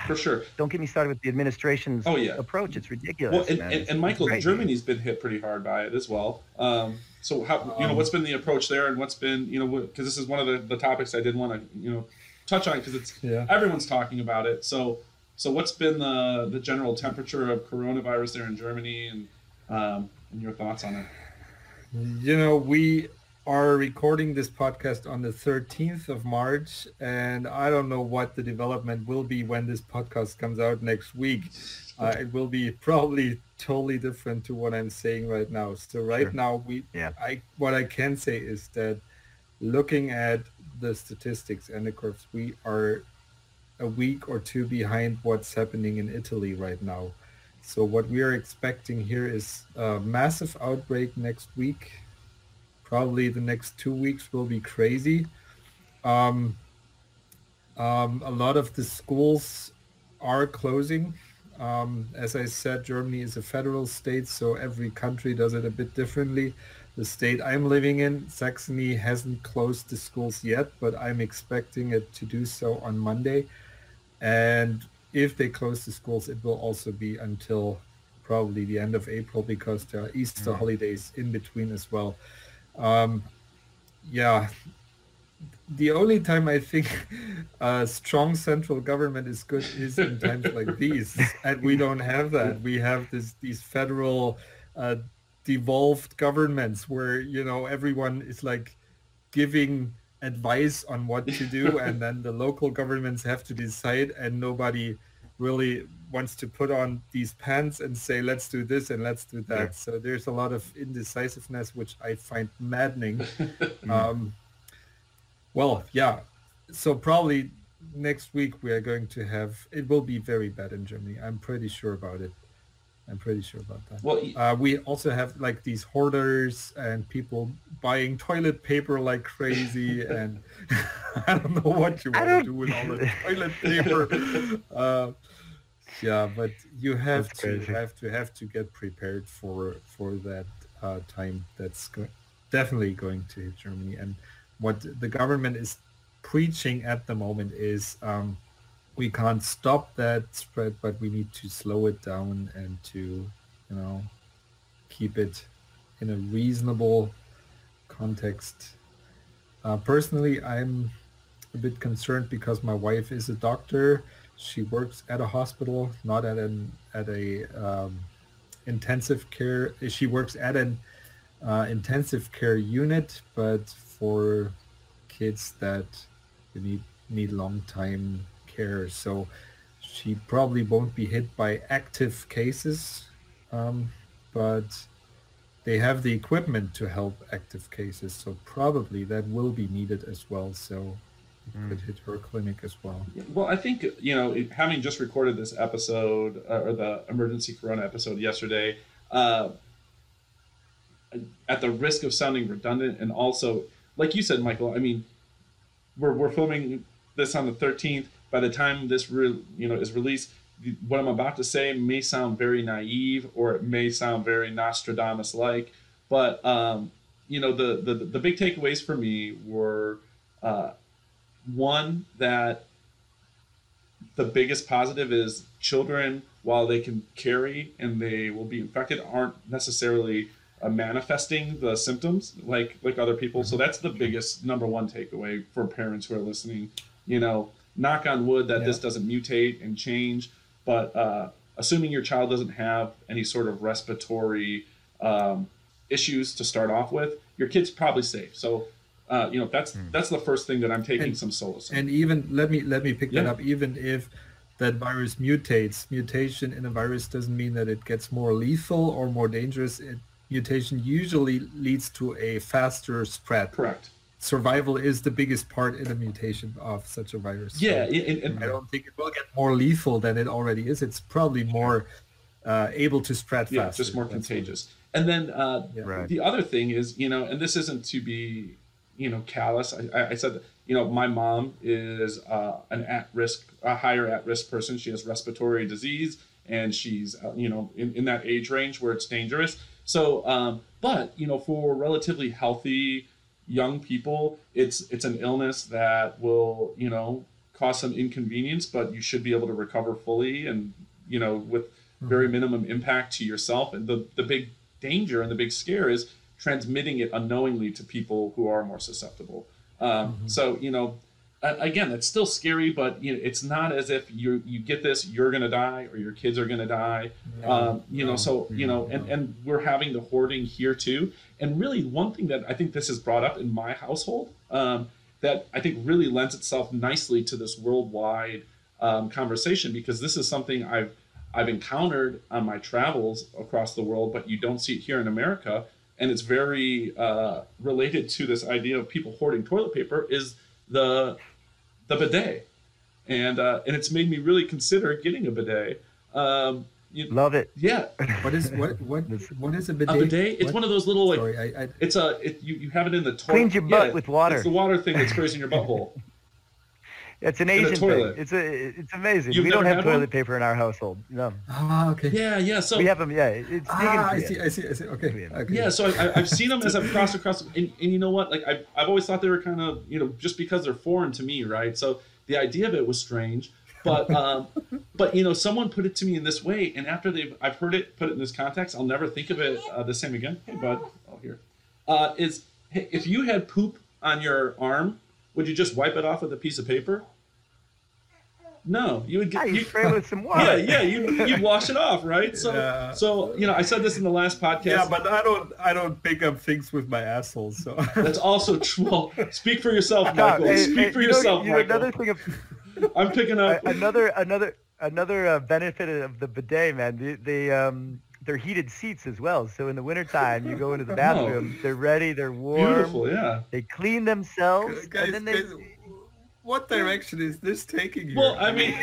For sure. Don't get me started with the administration's oh, yeah. approach. It's ridiculous, well, and, man. And, and Michael, crazy. Germany's been hit pretty hard by it as well. Um, so, how, you know, what's been the approach there, and what's been, you know, because this is one of the, the topics I did want to, you know, touch on, because it's yeah. everyone's talking about it. So. So what's been the, the general temperature of coronavirus there in Germany, and um, and your thoughts on it? You know, we are recording this podcast on the thirteenth of March, and I don't know what the development will be when this podcast comes out next week. Uh, it will be probably totally different to what I'm saying right now. So right sure. now, we yeah. I what I can say is that looking at the statistics and the curves, we are a week or two behind what's happening in Italy right now. So what we are expecting here is a massive outbreak next week. Probably the next two weeks will be crazy. Um, um, a lot of the schools are closing. Um, as I said, Germany is a federal state, so every country does it a bit differently. The state I'm living in, Saxony, hasn't closed the schools yet, but I'm expecting it to do so on Monday. And if they close the schools, it will also be until probably the end of April, because there are Easter mm-hmm. holidays in between as well. Um, yeah, the only time I think a strong central government is good is in times like these, and we don't have that. We have this these federal uh, devolved governments where, you know, everyone is like giving advice on what to do, and then the local governments have to decide, and nobody really wants to put on these pants and say, let's do this and let's do that. Yeah. So there's a lot of indecisiveness, which I find maddening. um, well, yeah. So probably next week we are going to have, it will be very bad in Germany. I'm pretty sure about it. I'm pretty sure about that. Well, uh, we also have like these hoarders and people buying toilet paper like crazy, and I don't know what you want to do with all the toilet paper. Uh, yeah, but you have that's to crazy. have to have to get prepared for for that uh, time. That's go- definitely going to hit Germany. And what the government is preaching at the moment is um, we can't stop that spread, but we need to slow it down and to, you know, keep it in a reasonable context. Uh, personally, I'm a bit concerned because my wife is a doctor. She works at a hospital, not at an at a um, intensive care. She works at an uh, intensive care unit, but for kids that need need long time care. So she probably won't be hit by active cases, um, but they have the equipment to help active cases. So probably that will be needed as well. So. It could hit her clinic as well. Well, I think, you know, having just recorded this episode uh, or the emergency corona episode yesterday, uh, at the risk of sounding redundant, and also, like you said, Michael, I mean, we're we're filming this on the thirteenth. By the time this re- you know is released, what I'm about to say may sound very naive, or it may sound very Nostradamus-like. But um, you know, the the the big takeaways for me were. Uh, One, that the biggest positive is children, while they can carry and they will be infected, aren't necessarily uh, manifesting the symptoms like like other people. So that's the biggest number one takeaway for parents who are listening. You know, knock on wood that yeah. this doesn't mutate and change, but uh, assuming your child doesn't have any sort of respiratory um, issues to start off with, your kid's probably safe. So. Uh, you know, that's mm. that's the first thing that I'm taking and, some solace in. And even let me let me pick yeah. that up. Even if that virus mutates, mutation in a virus doesn't mean that it gets more lethal or more dangerous. It, mutation usually leads to a faster spread. Correct. Survival is the biggest part in a mutation of such a virus. Yeah, so it, it, I don't think it will get more lethal than it already is. It's probably more uh, able to spread yeah, faster. Yeah, just more contagious. And then uh, yeah. right. the other thing is, you know, and this isn't to be. you know, callous. I, I said, that, you know, my mom is uh, an at-risk, a higher at-risk person. She has respiratory disease, and she's, uh, you know, in, in that age range where it's dangerous. So, um, but, you know, for relatively healthy young people, it's it's an illness that will, you know, cause some inconvenience, but you should be able to recover fully and, you know, with very minimum impact to yourself. And the, the big danger and the big scare is transmitting it unknowingly to people who are more susceptible. Um, mm-hmm. So, you know, again, it's still scary, but you know, it's not as if you you get this, you're going to die, or your kids are going to die. No, um, you no, know, so, no, you know, no. and, and we're having the hoarding here too. And really one thing that I think this has brought up in my household um, that I think really lends itself nicely to this worldwide um, conversation, because this is something I've I've encountered on my travels across the world, but you don't see it here in America. And it's very uh, related to this idea of people hoarding toilet paper, is the the bidet, and uh, and it's made me really consider getting a bidet. Um, you, Love it. Yeah. What is what what what is a bidet? A bidet. It's what? One of those little like. Sorry, I, I... It's a it, you you have it in the toilet. Cleans your butt yeah, with water. It's the water thing that sprays in your butthole. It's an Asian thing. It's a it's amazing. You've we don't have toilet one? Paper in our household. No. Ah, okay. Yeah, yeah. So we have them. Yeah, it's ah, I see, I see, I see. Okay. okay. Yeah, so I, I've seen them as I've crossed across, and, and you know what? Like I've I've always thought they were kind of, you know, just because they're foreign to me, right? So the idea of it was strange, but um, but you know, someone put it to me in this way, and after they've I've heard it put it in this context, I'll never think of it uh, the same again. Hey, bud, I'll hear. Uh, is hey, if you had poop on your arm, would you just wipe it off with a piece of paper? No, you would get you spray with some water. Yeah, yeah, you you wash it off, right? So, yeah. so you know, I said this in the last podcast. Yeah, but I don't I don't pick up things with my asshole. So that's also true. Well, speak for yourself, Michael. No, speak hey, for you yourself, know, Michael. Another thing of, I'm picking up another another another uh, benefit of the bidet, man. The the um. They're heated seats as well. So in the wintertime, you go into the bathroom, they're ready, they're warm. Beautiful, yeah. They clean themselves. Guys, and then they... guys, what direction is this taking you? Well, I mean,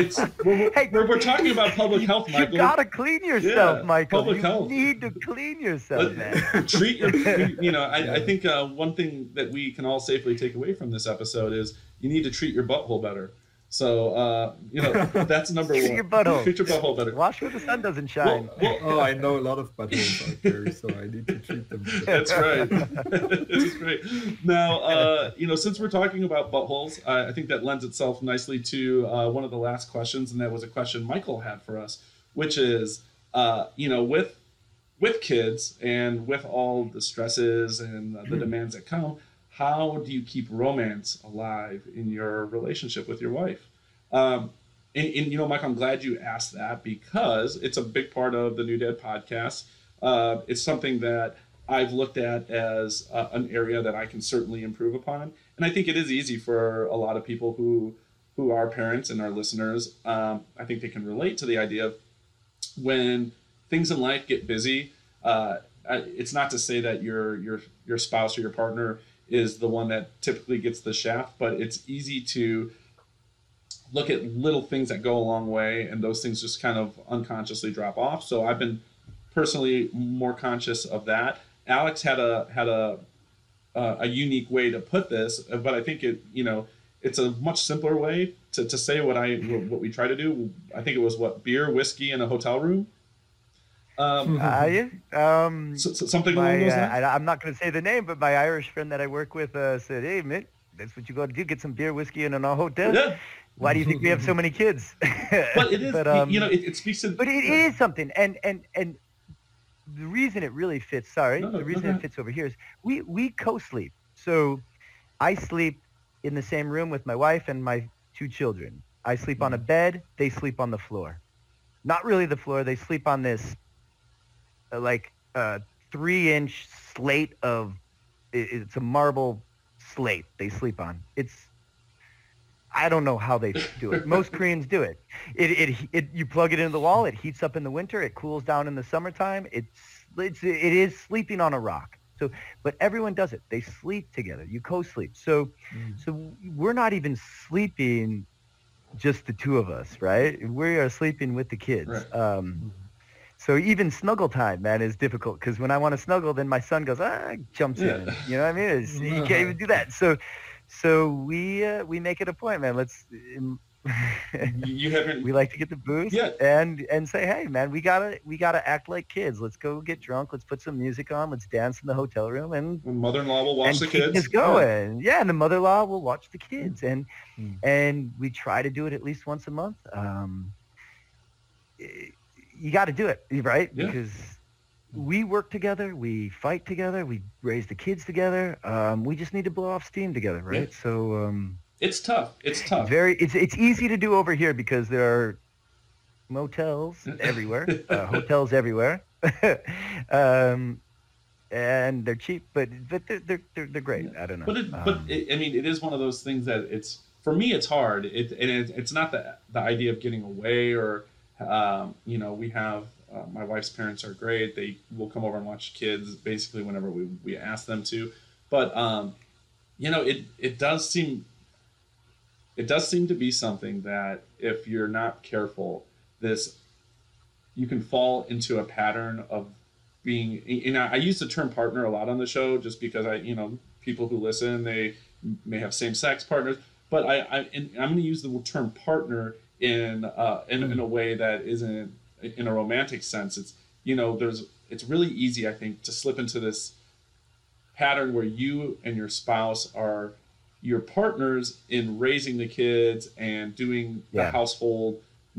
it's, we're, hey, we're, we're talking about public health, Michael. You got to clean yourself, yeah, Michael. Public you health. need to clean yourself, Let, man. Treat your, you know, I, I think uh, one thing that we can all safely take away from this episode is you need to treat your butthole better. So, uh, you know, that's number one. Your butthole. Treat your butthole better. Wash where the sun doesn't shine. Well, well, oh, I know a lot of buttholes out there, so I need to treat them better. That's right. That's right. Now, uh, you know, since we're talking about buttholes, uh, I think that lends itself nicely to uh, one of the last questions, and that was a question Michael had for us, which is, uh, you know, with with kids and with all the stresses and uh, the demands that come, how do you keep romance alive in your relationship with your wife? Um, and, and, you know, Mike, I'm glad you asked that because it's a big part of the New Dad podcast. Uh, it's something that I've looked at as uh, an area that I can certainly improve upon. And I think it is easy for a lot of people who, who are parents and our listeners. Um, I think they can relate to the idea of when things in life get busy. Uh, it's not to say that your, your, your spouse or your partner is the one that typically gets the shaft, but it's easy to look at little things that go a long way, and those things just kind of unconsciously drop off. So I've been personally more conscious of that. Alex had a had a uh, a unique way to put this, but I think it you know it's a much simpler way to, to say what I what we try to do. I think it was what beer, whiskey, and a hotel room. Um, uh, yeah. um so, so something my, along those lines? Uh, I, I'm not going to say the name, but my Irish friend that I work with uh, said, "Hey, mate, that's what you got to do: get some beer, whiskey, and an hotel." Yeah. Why do you think we have so many kids? But it is, but, um, you know, it, it speaks to. But it, it is something, and and and the reason it really fits. Sorry, no, the reason okay. it fits over here is we we co-sleep. So I sleep in the same room with my wife and my two children. I sleep on a bed; they sleep on the floor. Not really the floor; they sleep on this. Like a three-inch slate of, it's a marble slate they sleep on. It's, I don't know how they do it. Most Koreans do it. It, it, it. You plug it into the wall. It heats up in the winter. It cools down in the summertime. It's, it's, it is sleeping on a rock. So, but everyone does it. They sleep together. You co-sleep. So, mm. so we're not even sleeping, just the two of us, right? We are sleeping with the kids. Right. Um, So even snuggle time, man, is difficult because when I want to snuggle, then my son goes, ah, jumps yeah. in. You know what I mean? It's, you can't even do that. So, so we uh, we make it a point, man. Let's. you haven't. We like to get the booze yeah. and and say, hey, man, we gotta we gotta act like kids. Let's go get drunk. Let's put some music on. Let's dance in the hotel room, and mother-in-law will watch and the kids. It's going, yeah. yeah, and the mother-in-law will watch the kids, and mm. and we try to do it at least once a month. Um. It, You got to do it, right? Yeah. Because we work together, we fight together, we raise the kids together. Um, we just need to blow off steam together, right? Yeah. So um, it's tough. It's tough. Very. It's it's easy to do over here because there are motels everywhere, uh, hotels everywhere, um, and they're cheap, but but they're they're they're, they're great. Yeah. I don't know. But it, um, but it, I mean, it is one of those things that it's for me. It's hard. It and it, it's not the the idea of getting away or. Um, you know, we have, uh, my wife's parents are great. They will come over and watch kids basically whenever we, we ask them to, but, um, you know, it, it does seem, it does seem to be something that if you're not careful, this, you can fall into a pattern of being, you know, I use the term partner a lot on the show just because I, you know, people who listen, they may have same sex partners, but I, I and I'm going to use the term partner in uh in, in a way that isn't in a romantic sense. It's you know there's it's really easy, I think, to slip into this pattern where you and your spouse are your partners in raising the kids and doing yeah. the household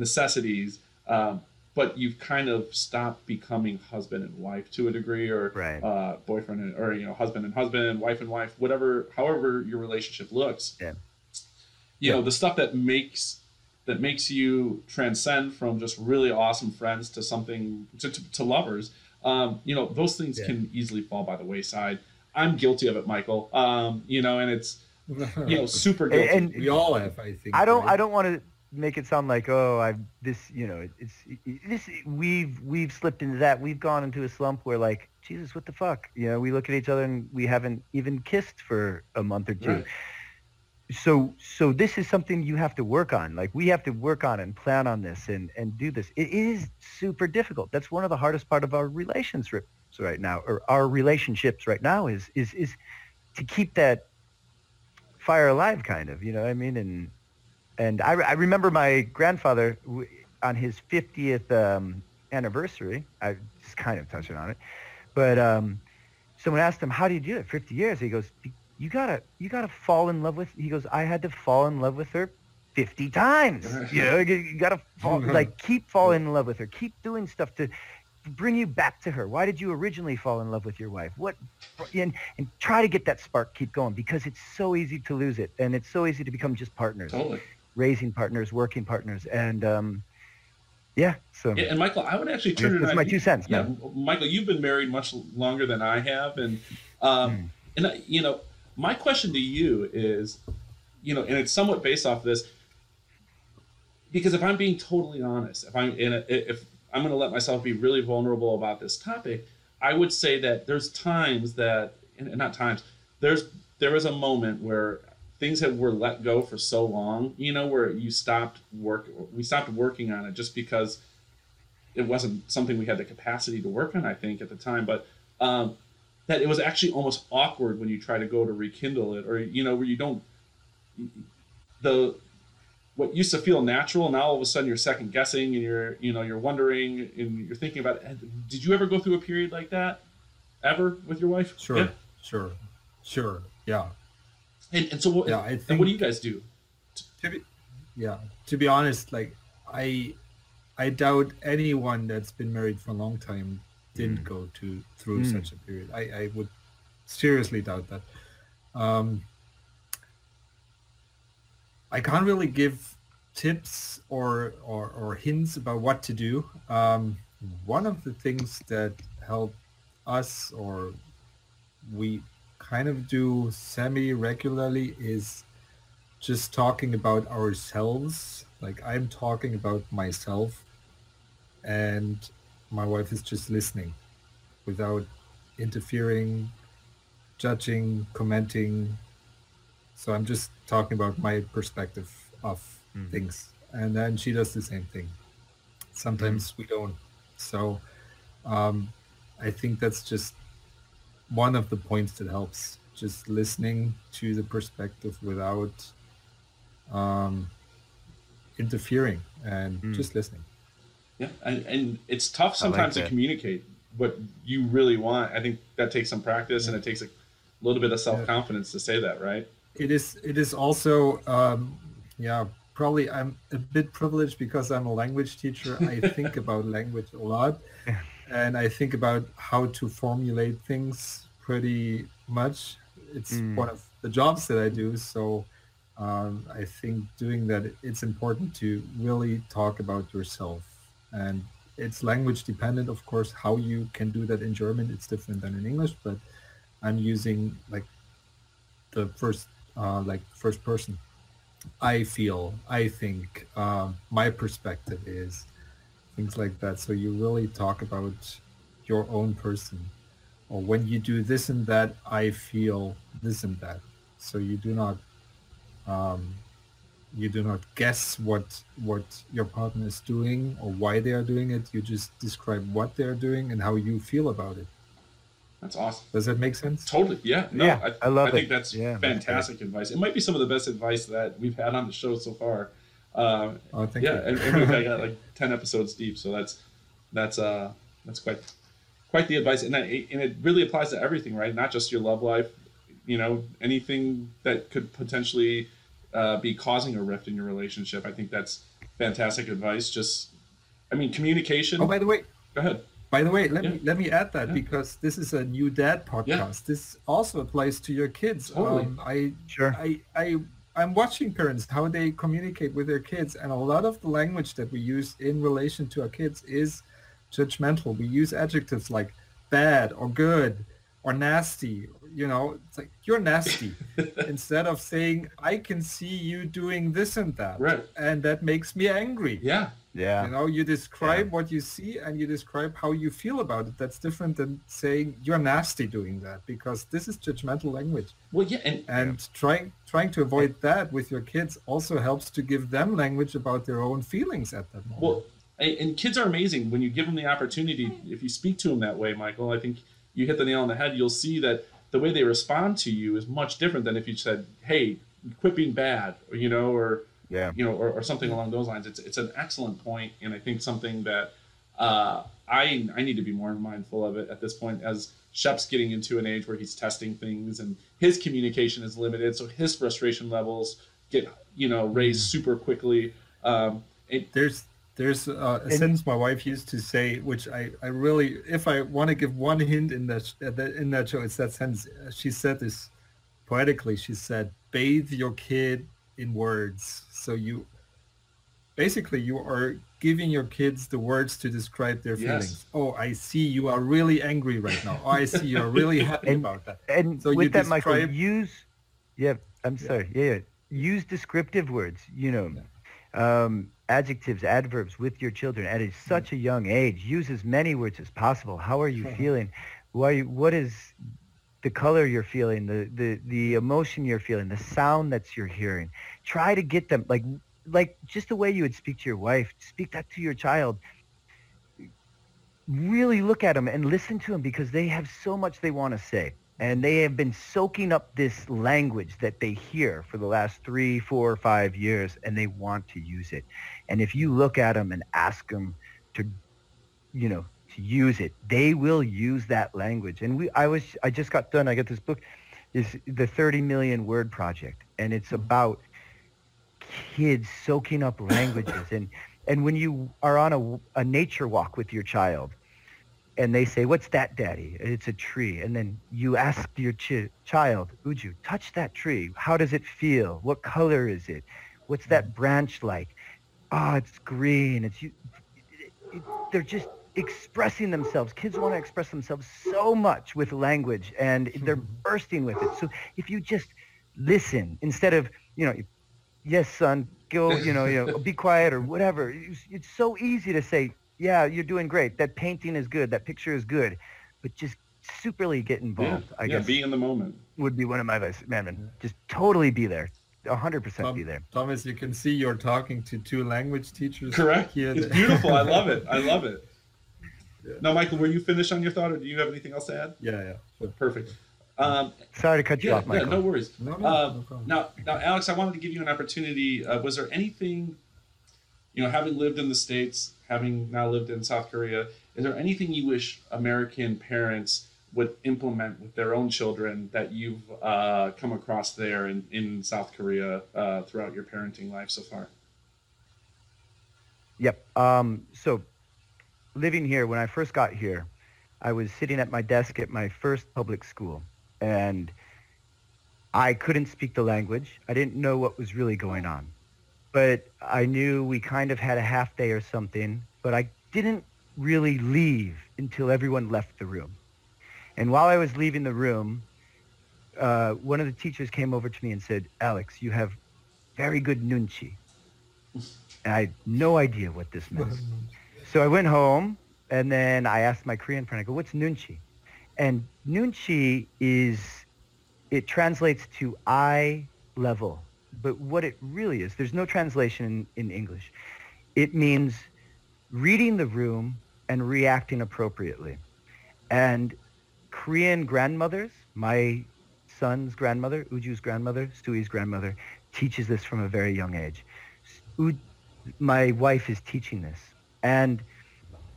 necessities, um but you've kind of stopped becoming husband and wife to a degree, or right. uh boyfriend and, or you know husband and husband, wife and wife, whatever, however your relationship looks. yeah. you yeah. know the stuff that makes that makes you transcend from just really awesome friends to something, to, to, to lovers, um, you know, those things yeah. can easily fall by the wayside. I'm guilty of it, Michael. Um, you know, and it's, you know, super guilty. And, and we all have, I think. I don't, right? I don't want to make it sound like, oh, I've this, you know, it's this, we've, we've slipped into that. We've gone into a slump where like, Jesus, what the fuck? You know, we look at each other and we haven't even kissed for a month or two. Right. So, so this is something you have to work on. Like we have to work on and plan on this and, and do this. It is super difficult. That's one of the hardest part of our relationships right now, or our relationships right now is, is, is to keep that fire alive, kind of, you know what I mean? And And I, I remember my grandfather on his fiftieth um, anniversary. I just kind of touching on it, but um, someone asked him, "How do you do it? Fifty years?" He goes, "You gotta, you gotta fall in love with." He goes, "I had to fall in love with her fifty times. You know, you gotta fall, like keep falling in love with her, keep doing stuff to bring you back to her. Why did you originally fall in love with your wife? What, and, and try to get that spark, keep going, because it's so easy to lose it, and it's so easy to become just partners." Totally. Raising partners, working partners, and um, yeah. So yeah, and Michael, I would actually turn it. That's my two cents. Yeah, man. Michael, you've been married much longer than I have, and um, mm. and you know, my question to you is, you know, and it's somewhat based off of this, because if I'm being totally honest, if I'm in a, if I'm going to let myself be really vulnerable about this topic, I would say that there's times that, and not times, there's there was a moment where things that were let go for so long, you know, where you stopped work, we stopped working on it just because it wasn't something we had the capacity to work on, I think, at the time. But um, that it was actually almost awkward when you try to go to rekindle it, or, you know, where you don't, the, what used to feel natural, now all of a sudden you're second guessing and you're, you know, you're wondering and you're thinking about it. Did you ever go through a period like that ever with your wife? Sure, yeah. sure, sure, yeah. And, and so what, yeah, I think, and what do you guys do? To be, yeah, to be honest, like I I doubt anyone that's been married for a long time didn't mm. go to through mm. such a period. I, I would seriously doubt that. Um, I can't really give tips or, or, or hints about what to do. Um, one of the things that helped us, or we kind of do semi-regularly, is just talking about ourselves. Like I'm talking about myself and my wife is just listening without interfering, judging, commenting. So I'm just talking about my perspective of mm. things. And then she does the same thing. Sometimes mm. we don't. So um, I think that's just one of the points that helps, just listening to the perspective without um, interfering and mm. just listening. Yeah, and, and it's tough sometimes like to communicate what you really want. I think that takes some practice, yeah. and it takes a little bit of self-confidence yeah. to say that, right? It is, it is also, um, yeah, probably I'm a bit privileged because I'm a language teacher. I think about language a lot. And I think about how to formulate things pretty much. It's mm. one of the jobs that I do. So um, I think doing that, it's important to really talk about yourself. And it's language dependent, of course, how you can do that in German. It's different than in English, but I'm using like the first, uh, like first person. I feel, I think, um, my perspective is, things like that. So you really talk about your own person, or when you do this and that, I feel this and that. So you do not, um, you do not guess what what your partner is doing or why they are doing it. You just describe what they are doing and how you feel about it. That's awesome. Does that make sense? Totally. Yeah. No, yeah. I, I love I it. I think that's yeah, fantastic that's advice. It might be some of the best advice that we've had on the show so far. Um, oh, thank yeah, you. And I got like ten episodes deep, so that's that's uh that's quite quite the advice, and that, and it really applies to everything, right? Not just your love life, you know, anything that could potentially uh, be causing a rift in your relationship. I think that's fantastic advice. Just, I mean, communication. Oh, by the way, go ahead. By the way, let yeah. me let me add that yeah. because this is a New Dad podcast. Yeah. This also applies to your kids. Totally. Um, I sure. I I. I'm watching parents, how they communicate with their kids. And a lot of the language that we use in relation to our kids is judgmental. We use adjectives like bad or good or nasty. You know, it's like, you're nasty. Instead of saying, I can see you doing this and that. Right. And that makes me angry. Yeah. Yeah. You know, you describe yeah. what you see and you describe how you feel about it. That's different than saying you're nasty doing that, because this is judgmental language. Well, yeah, and, and yeah. trying trying to avoid that with your kids also helps to give them language about their own feelings at that moment. Well, and kids are amazing when you give them the opportunity. If you speak to them that way, Michael, I think you hit the nail on the head. You'll see that the way they respond to you is much different than if you said, "Hey, quit being bad," or, you know, or yeah, you know, or, or something along those lines. It's it's an excellent point, and I think something that uh, I I need to be more mindful of it at this point, as Shep's getting into an age where he's testing things and his communication is limited, so his frustration levels get you know raised super quickly. Um, it, There's There's uh, a sentence my wife used to say, which I, I really, if I want to give one hint in that, in that show, it's that sentence. She said this poetically. She said, bathe your kid in words. So you, basically, you are giving your kids the words to describe their feelings. Yes. Oh, I see you are really angry right now. Oh, I see you are really happy and, about that. And so with you that, describe... Michael, use, yeah, I'm sorry, yeah, yeah. use descriptive words, you know. Yeah. Um, adjectives, adverbs with your children at a, such a young age. Use as many words as possible. How are you feeling? Why? What is the color you're feeling? The the the emotion you're feeling? The sound that you're hearing? Try to get them like like just the way you would speak to your wife. Speak that to your child. Really look at them and listen to them, because they have so much they want to say, and they have been soaking up this language that they hear for the last three, four, five years, and they want to use it. And if you look at them and ask them to, you know, to use it, they will use that language. And we, I was, I just got done. I got this book, is the thirty million word project, and it's about kids soaking up languages. And and when you are on a, a nature walk with your child, and they say, what's that, Daddy? It's a tree. And then you ask your ch- child, Uju, touch that tree. How does it feel? What color is it? What's that branch like? Oh, it's green. It's you. It, it, it, they're just expressing themselves. Kids want to express themselves so much with language, and they're bursting with it. So if you just listen, instead of, you know, yes, son, go, you know, you know, be quiet or whatever. It's, it's so easy to say, yeah, you're doing great. That painting is good. That picture is good. But just superly get involved, yeah, I yeah, guess. Yeah, be in the moment. Would be one of my advice. Man, man, just totally be there. one hundred percent Tom, be there. Thomas, you can see you're talking to two language teachers. Correct. Here. It's beautiful. I love it. I love it. Yeah. Now, Michael, were you finished on your thought, or do you have anything else to add? Yeah, yeah. Sure. Perfect. Um, Sorry to cut you yeah, off, Michael. Yeah, no worries. No, no, uh, no problem. Now, now, Alex, I wanted to give you an opportunity. Uh, was there anything, you know, having lived in the States, having now lived in South Korea, is there anything you wish American parents would implement with their own children that you've uh, come across there in, in South Korea uh, throughout your parenting life so far? Yep. Um, so living here, when I first got here, I was sitting at my desk at my first public school, and I couldn't speak the language. I didn't know what was really going on. But I knew we kind of had a half day or something, but I didn't really leave until everyone left the room. And while I was leaving the room, uh, one of the teachers came over to me and said, Alex, you have very good nunchi. And I had no idea what this meant. So I went home, and then I asked my Korean friend, I go, what's nunchi? And nunchi is, it translates to eye level. But what it really is, there's no translation in, in English. It means reading the room and reacting appropriately. And Korean grandmothers, my son's grandmother, Uju's grandmother, Suhi's grandmother, teaches this from a very young age. U- my wife is teaching this. And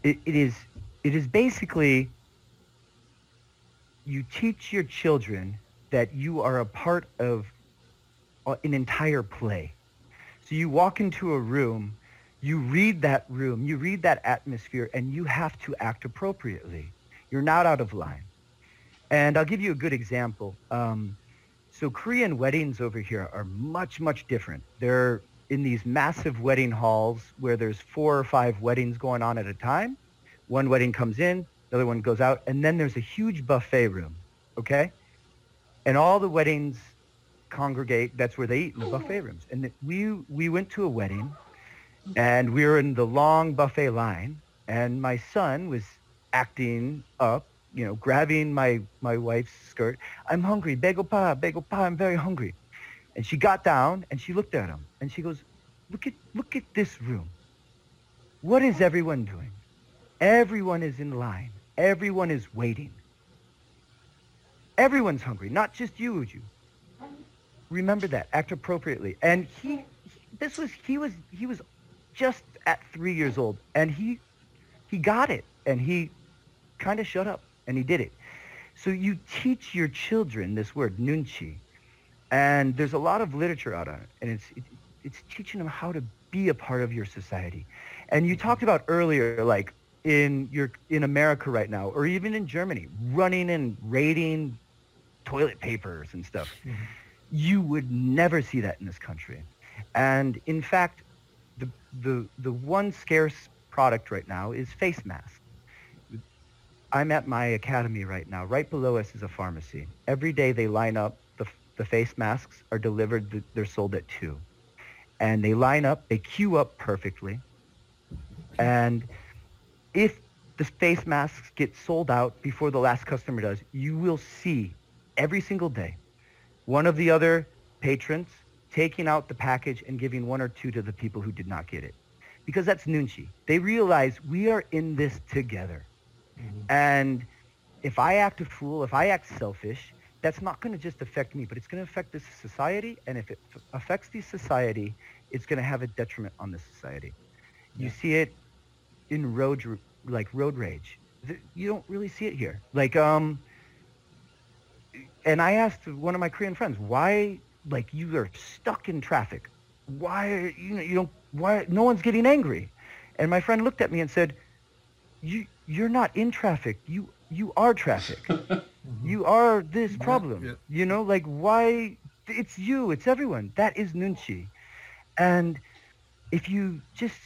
it, it is it is basically, you teach your children that you are a part of an entire play. So you walk into a room, you read that room, you read that atmosphere, and you have to act appropriately. You're not out of line. And I'll give you a good example. Um, so Korean weddings over here are much, much different. They're in these massive wedding halls where there's four or five weddings going on at a time. One wedding comes in, the other one goes out, and then there's a huge buffet room, okay? And all the weddings congregate, that's where they eat, in the buffet rooms. And we we went to a wedding, and we were in the long buffet line, and my son was acting up, you know, grabbing my my wife's skirt. I'm hungry, begopa, begopa, I'm very hungry. And she got down and she looked at him and she goes, look at look at this room. What is everyone doing? Everyone is in line. Everyone is waiting. Everyone's hungry, not just you, Uju. Remember that. Act appropriately. And he, he this was he was he was just at three years old, and he he got it, and he kind of shut up, and he did it. So you teach your children this word nunchi, and there's a lot of literature out on it, and it's it, it's teaching them how to be a part of your society. And you talked about earlier, like in your in America right now, or even in Germany, running and raiding toilet papers and stuff. Mm-hmm. You would never see that in this country. And in fact, the the the one scarce product right now is face masks. I'm at my academy right now. Right below us is a pharmacy. Every day they line up. The, the face masks are delivered. They're sold at two. And they line up. They queue up perfectly. And if the face masks get sold out before the last customer does, you will see every single day one of the other patrons taking out the package and giving one or two to the people who did not get it. Because that's nunchi. They realize we are in this together. Mm-hmm. And if I act a fool, if I act selfish, that's not going to just affect me, but it's going to affect this society. And if it f- affects the society, it's going to have a detriment on the society. Yeah. You see it in road, like road rage. You don't really see it here. Like, um, and I asked one of my Korean friends, why, like, you are stuck in traffic. Why, are, you know, you don't, why, no one's getting angry. And my friend looked at me and said, you, you're not in traffic. You, you are traffic. Mm-hmm. You are this problem. Yeah, yeah. You know, like, why, it's you, it's everyone. That is nunchi. And if you just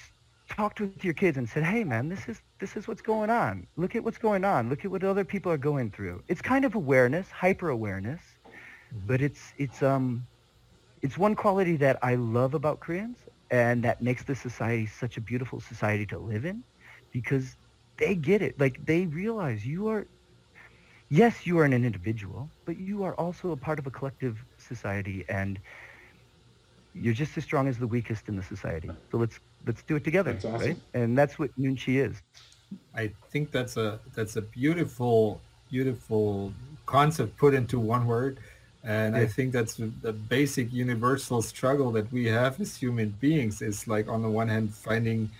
talked with your kids and said, hey man, this is, this is what's going on. Look at what's going on. Look at what other people are going through. It's kind of awareness, hyper awareness, but it's, it's, um, it's one quality that I love about Koreans, and that makes this society such a beautiful society to live in, because they get it. Like, they realize you are, yes, you are an individual, but you are also a part of a collective society, and you're just as strong as the weakest in the society. So let's let's do it together. That's awesome. Right? And that's what nunchi is. I think that's a that's a beautiful beautiful concept put into one word, and yeah. I think that's the basic universal struggle that we have as human beings. Is like, on the one hand, finding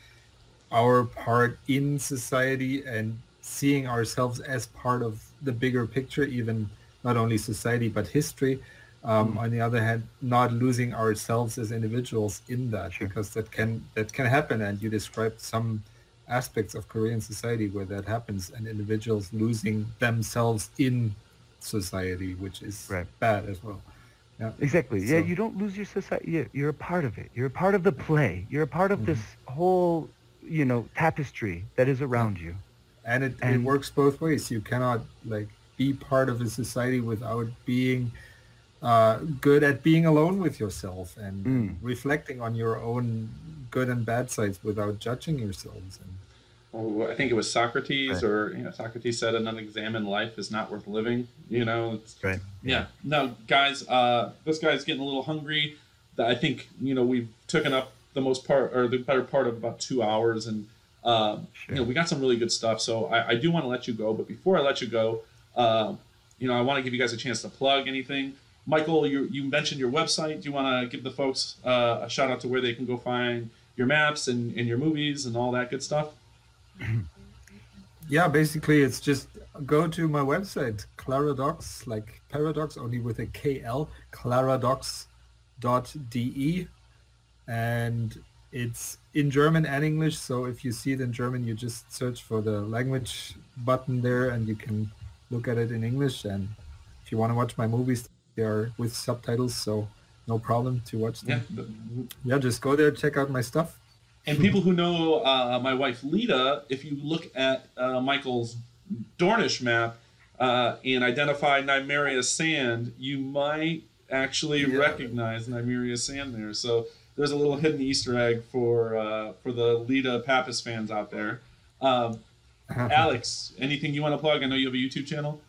our part in society and seeing ourselves as part of the bigger picture, even not only society, but history. Um, mm-hmm. On the other hand, not losing ourselves as individuals in that, sure. because that can that can happen. And you described some aspects of Korean society where that happens, and individuals losing themselves in society, which is right. bad as well. Yeah. Exactly. So. Yeah, you don't lose your society. You're a part of it. You're a part of the play. You're a part of mm-hmm. this whole, you know, tapestry that is around you. And it, and it works both ways. You cannot, like, be part of a society without being uh, good at being alone with yourself and mm. reflecting on your own good and bad sides without judging yourselves. And, well, I think it was Socrates, right. or, you know, Socrates said, an unexamined life is not worth living. You know, it's, right. yeah. yeah. No, guys, uh, this guy's getting a little hungry. I think, you know, we've taken up the most part, or the better part of about two hours. And, um, sure. you know, we got some really good stuff. So I, I do want to let you go, but before I let you go, uh, you know, I want to give you guys a chance to plug anything. Michael, you, you mentioned your website. Do you want to give the folks uh, a shout out to where they can go find your maps and, and your movies and all that good stuff? Yeah, basically it's just go to my website, Claradox, like Paradox, only with a K L, claradox dot d e. And it's in German and English, so if you see it in German, you just search for the language button there, and you can look at it in English. And if you want to watch my movies, they are with subtitles, so no problem to watch them. Yeah, yeah just go there, check out my stuff. And people who know uh, my wife, Lita, if you look at uh, Michael's Dornish map uh, and identify Nymeria Sand, you might actually yeah. recognize Nymeria Sand there. So there's a little hidden Easter egg for uh, for the Lita Pappas fans out there. Um, Alex, anything you want to plug? I know you have a YouTube channel.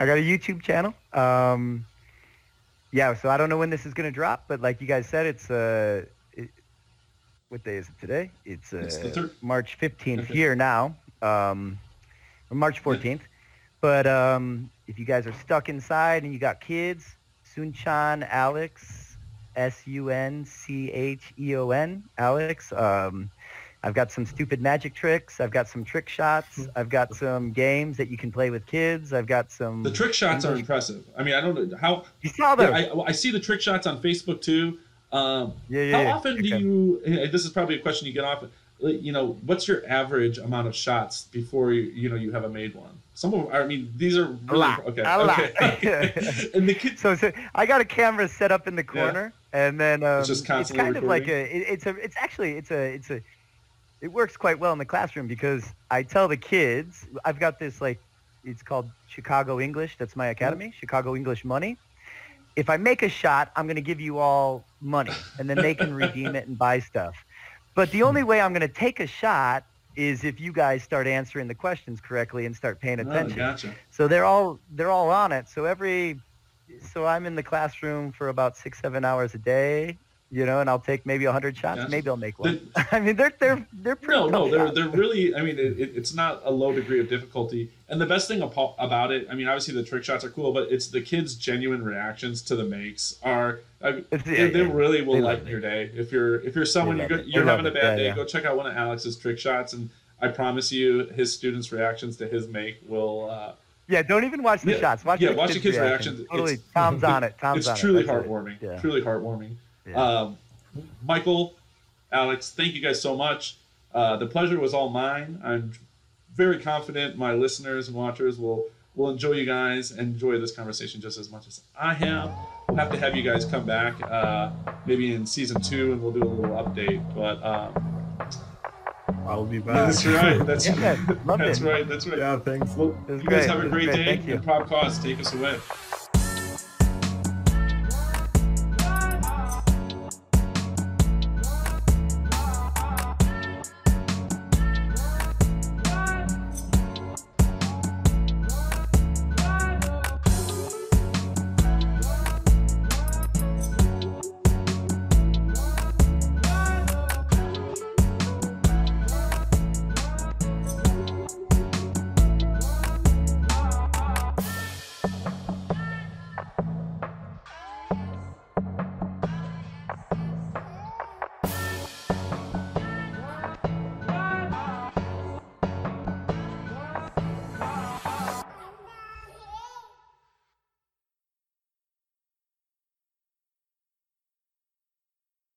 I got a YouTube channel. Um, yeah, so I don't know when this is going to drop, but like you guys said, it's uh, it, what day is it today? It's, uh, it's the third. March fifteenth okay. here now, um, or March fourteenth. But um, if you guys are stuck inside and you got kids, Suncheon, Alex. S U N C H E O N, Alex. Um, I've got some stupid magic tricks. I've got some trick shots. I've got some games that you can play with kids. I've got some... The trick shots are impressive. I mean, I don't know how... You saw them. Yeah, I, I see the trick shots on Facebook, too. Um, yeah, yeah, how yeah. often okay. do you... This is probably a question you get often. You know, what's your average amount of shots before, you, you know, you have a made one? Some of them, I mean, these are... Really, a lot. Okay, a lot. Okay. And the kids... So, so I got a camera set up in the corner, yeah. and then... Um, it's just constantly It's kind recording. Of like a... It, it's a. It's actually... It's a... It's a It works quite well in the classroom because I tell the kids, I've got this, like, it's called Chicago English. That's my academy, mm-hmm. Chicago English money. If I make a shot, I'm going to give you all money, and then they can redeem it and buy stuff. But the only way I'm going to take a shot is if you guys start answering the questions correctly and start paying attention. Oh, gotcha. So they're all they're all on it. So every so I'm in the classroom for about six, seven hours a day. You know, and I'll take maybe a hundred shots. Gotcha. Maybe I'll make one. The, I mean, they're they're they're pretty. No, no, they're shots. They're really. I mean, it, it's not a low degree of difficulty. And the best thing about it, I mean, obviously the trick shots are cool, but it's the kids' genuine reactions to the makes are. I mean, yeah, they, they yeah. really will they lighten your day. If you're if you're someone you're, go, you're having a bad yeah, day, yeah. go check out one of Alex's trick shots, and I promise you, his students' reactions to his make will. Uh, yeah, don't even watch the yeah, shots. Watch yeah, the watch kids the kids' reactions. reactions. Totally, it's, Tom's on it. Tom's on it. It's truly heartwarming. Yeah. Truly heartwarming. Yeah. Um, Michael, Alex, thank you guys so much. Uh, the pleasure was all mine. I'm very confident my listeners and watchers will, will enjoy you guys and enjoy this conversation just as much as I have. We'll have to have you guys come back uh, maybe in season two, and we'll do a little update. But um, I'll be back. That's right. That's, yeah, that's right. That's right. Yeah, thanks. Well, you guys great. have a great, great day. And Propcast, take us away.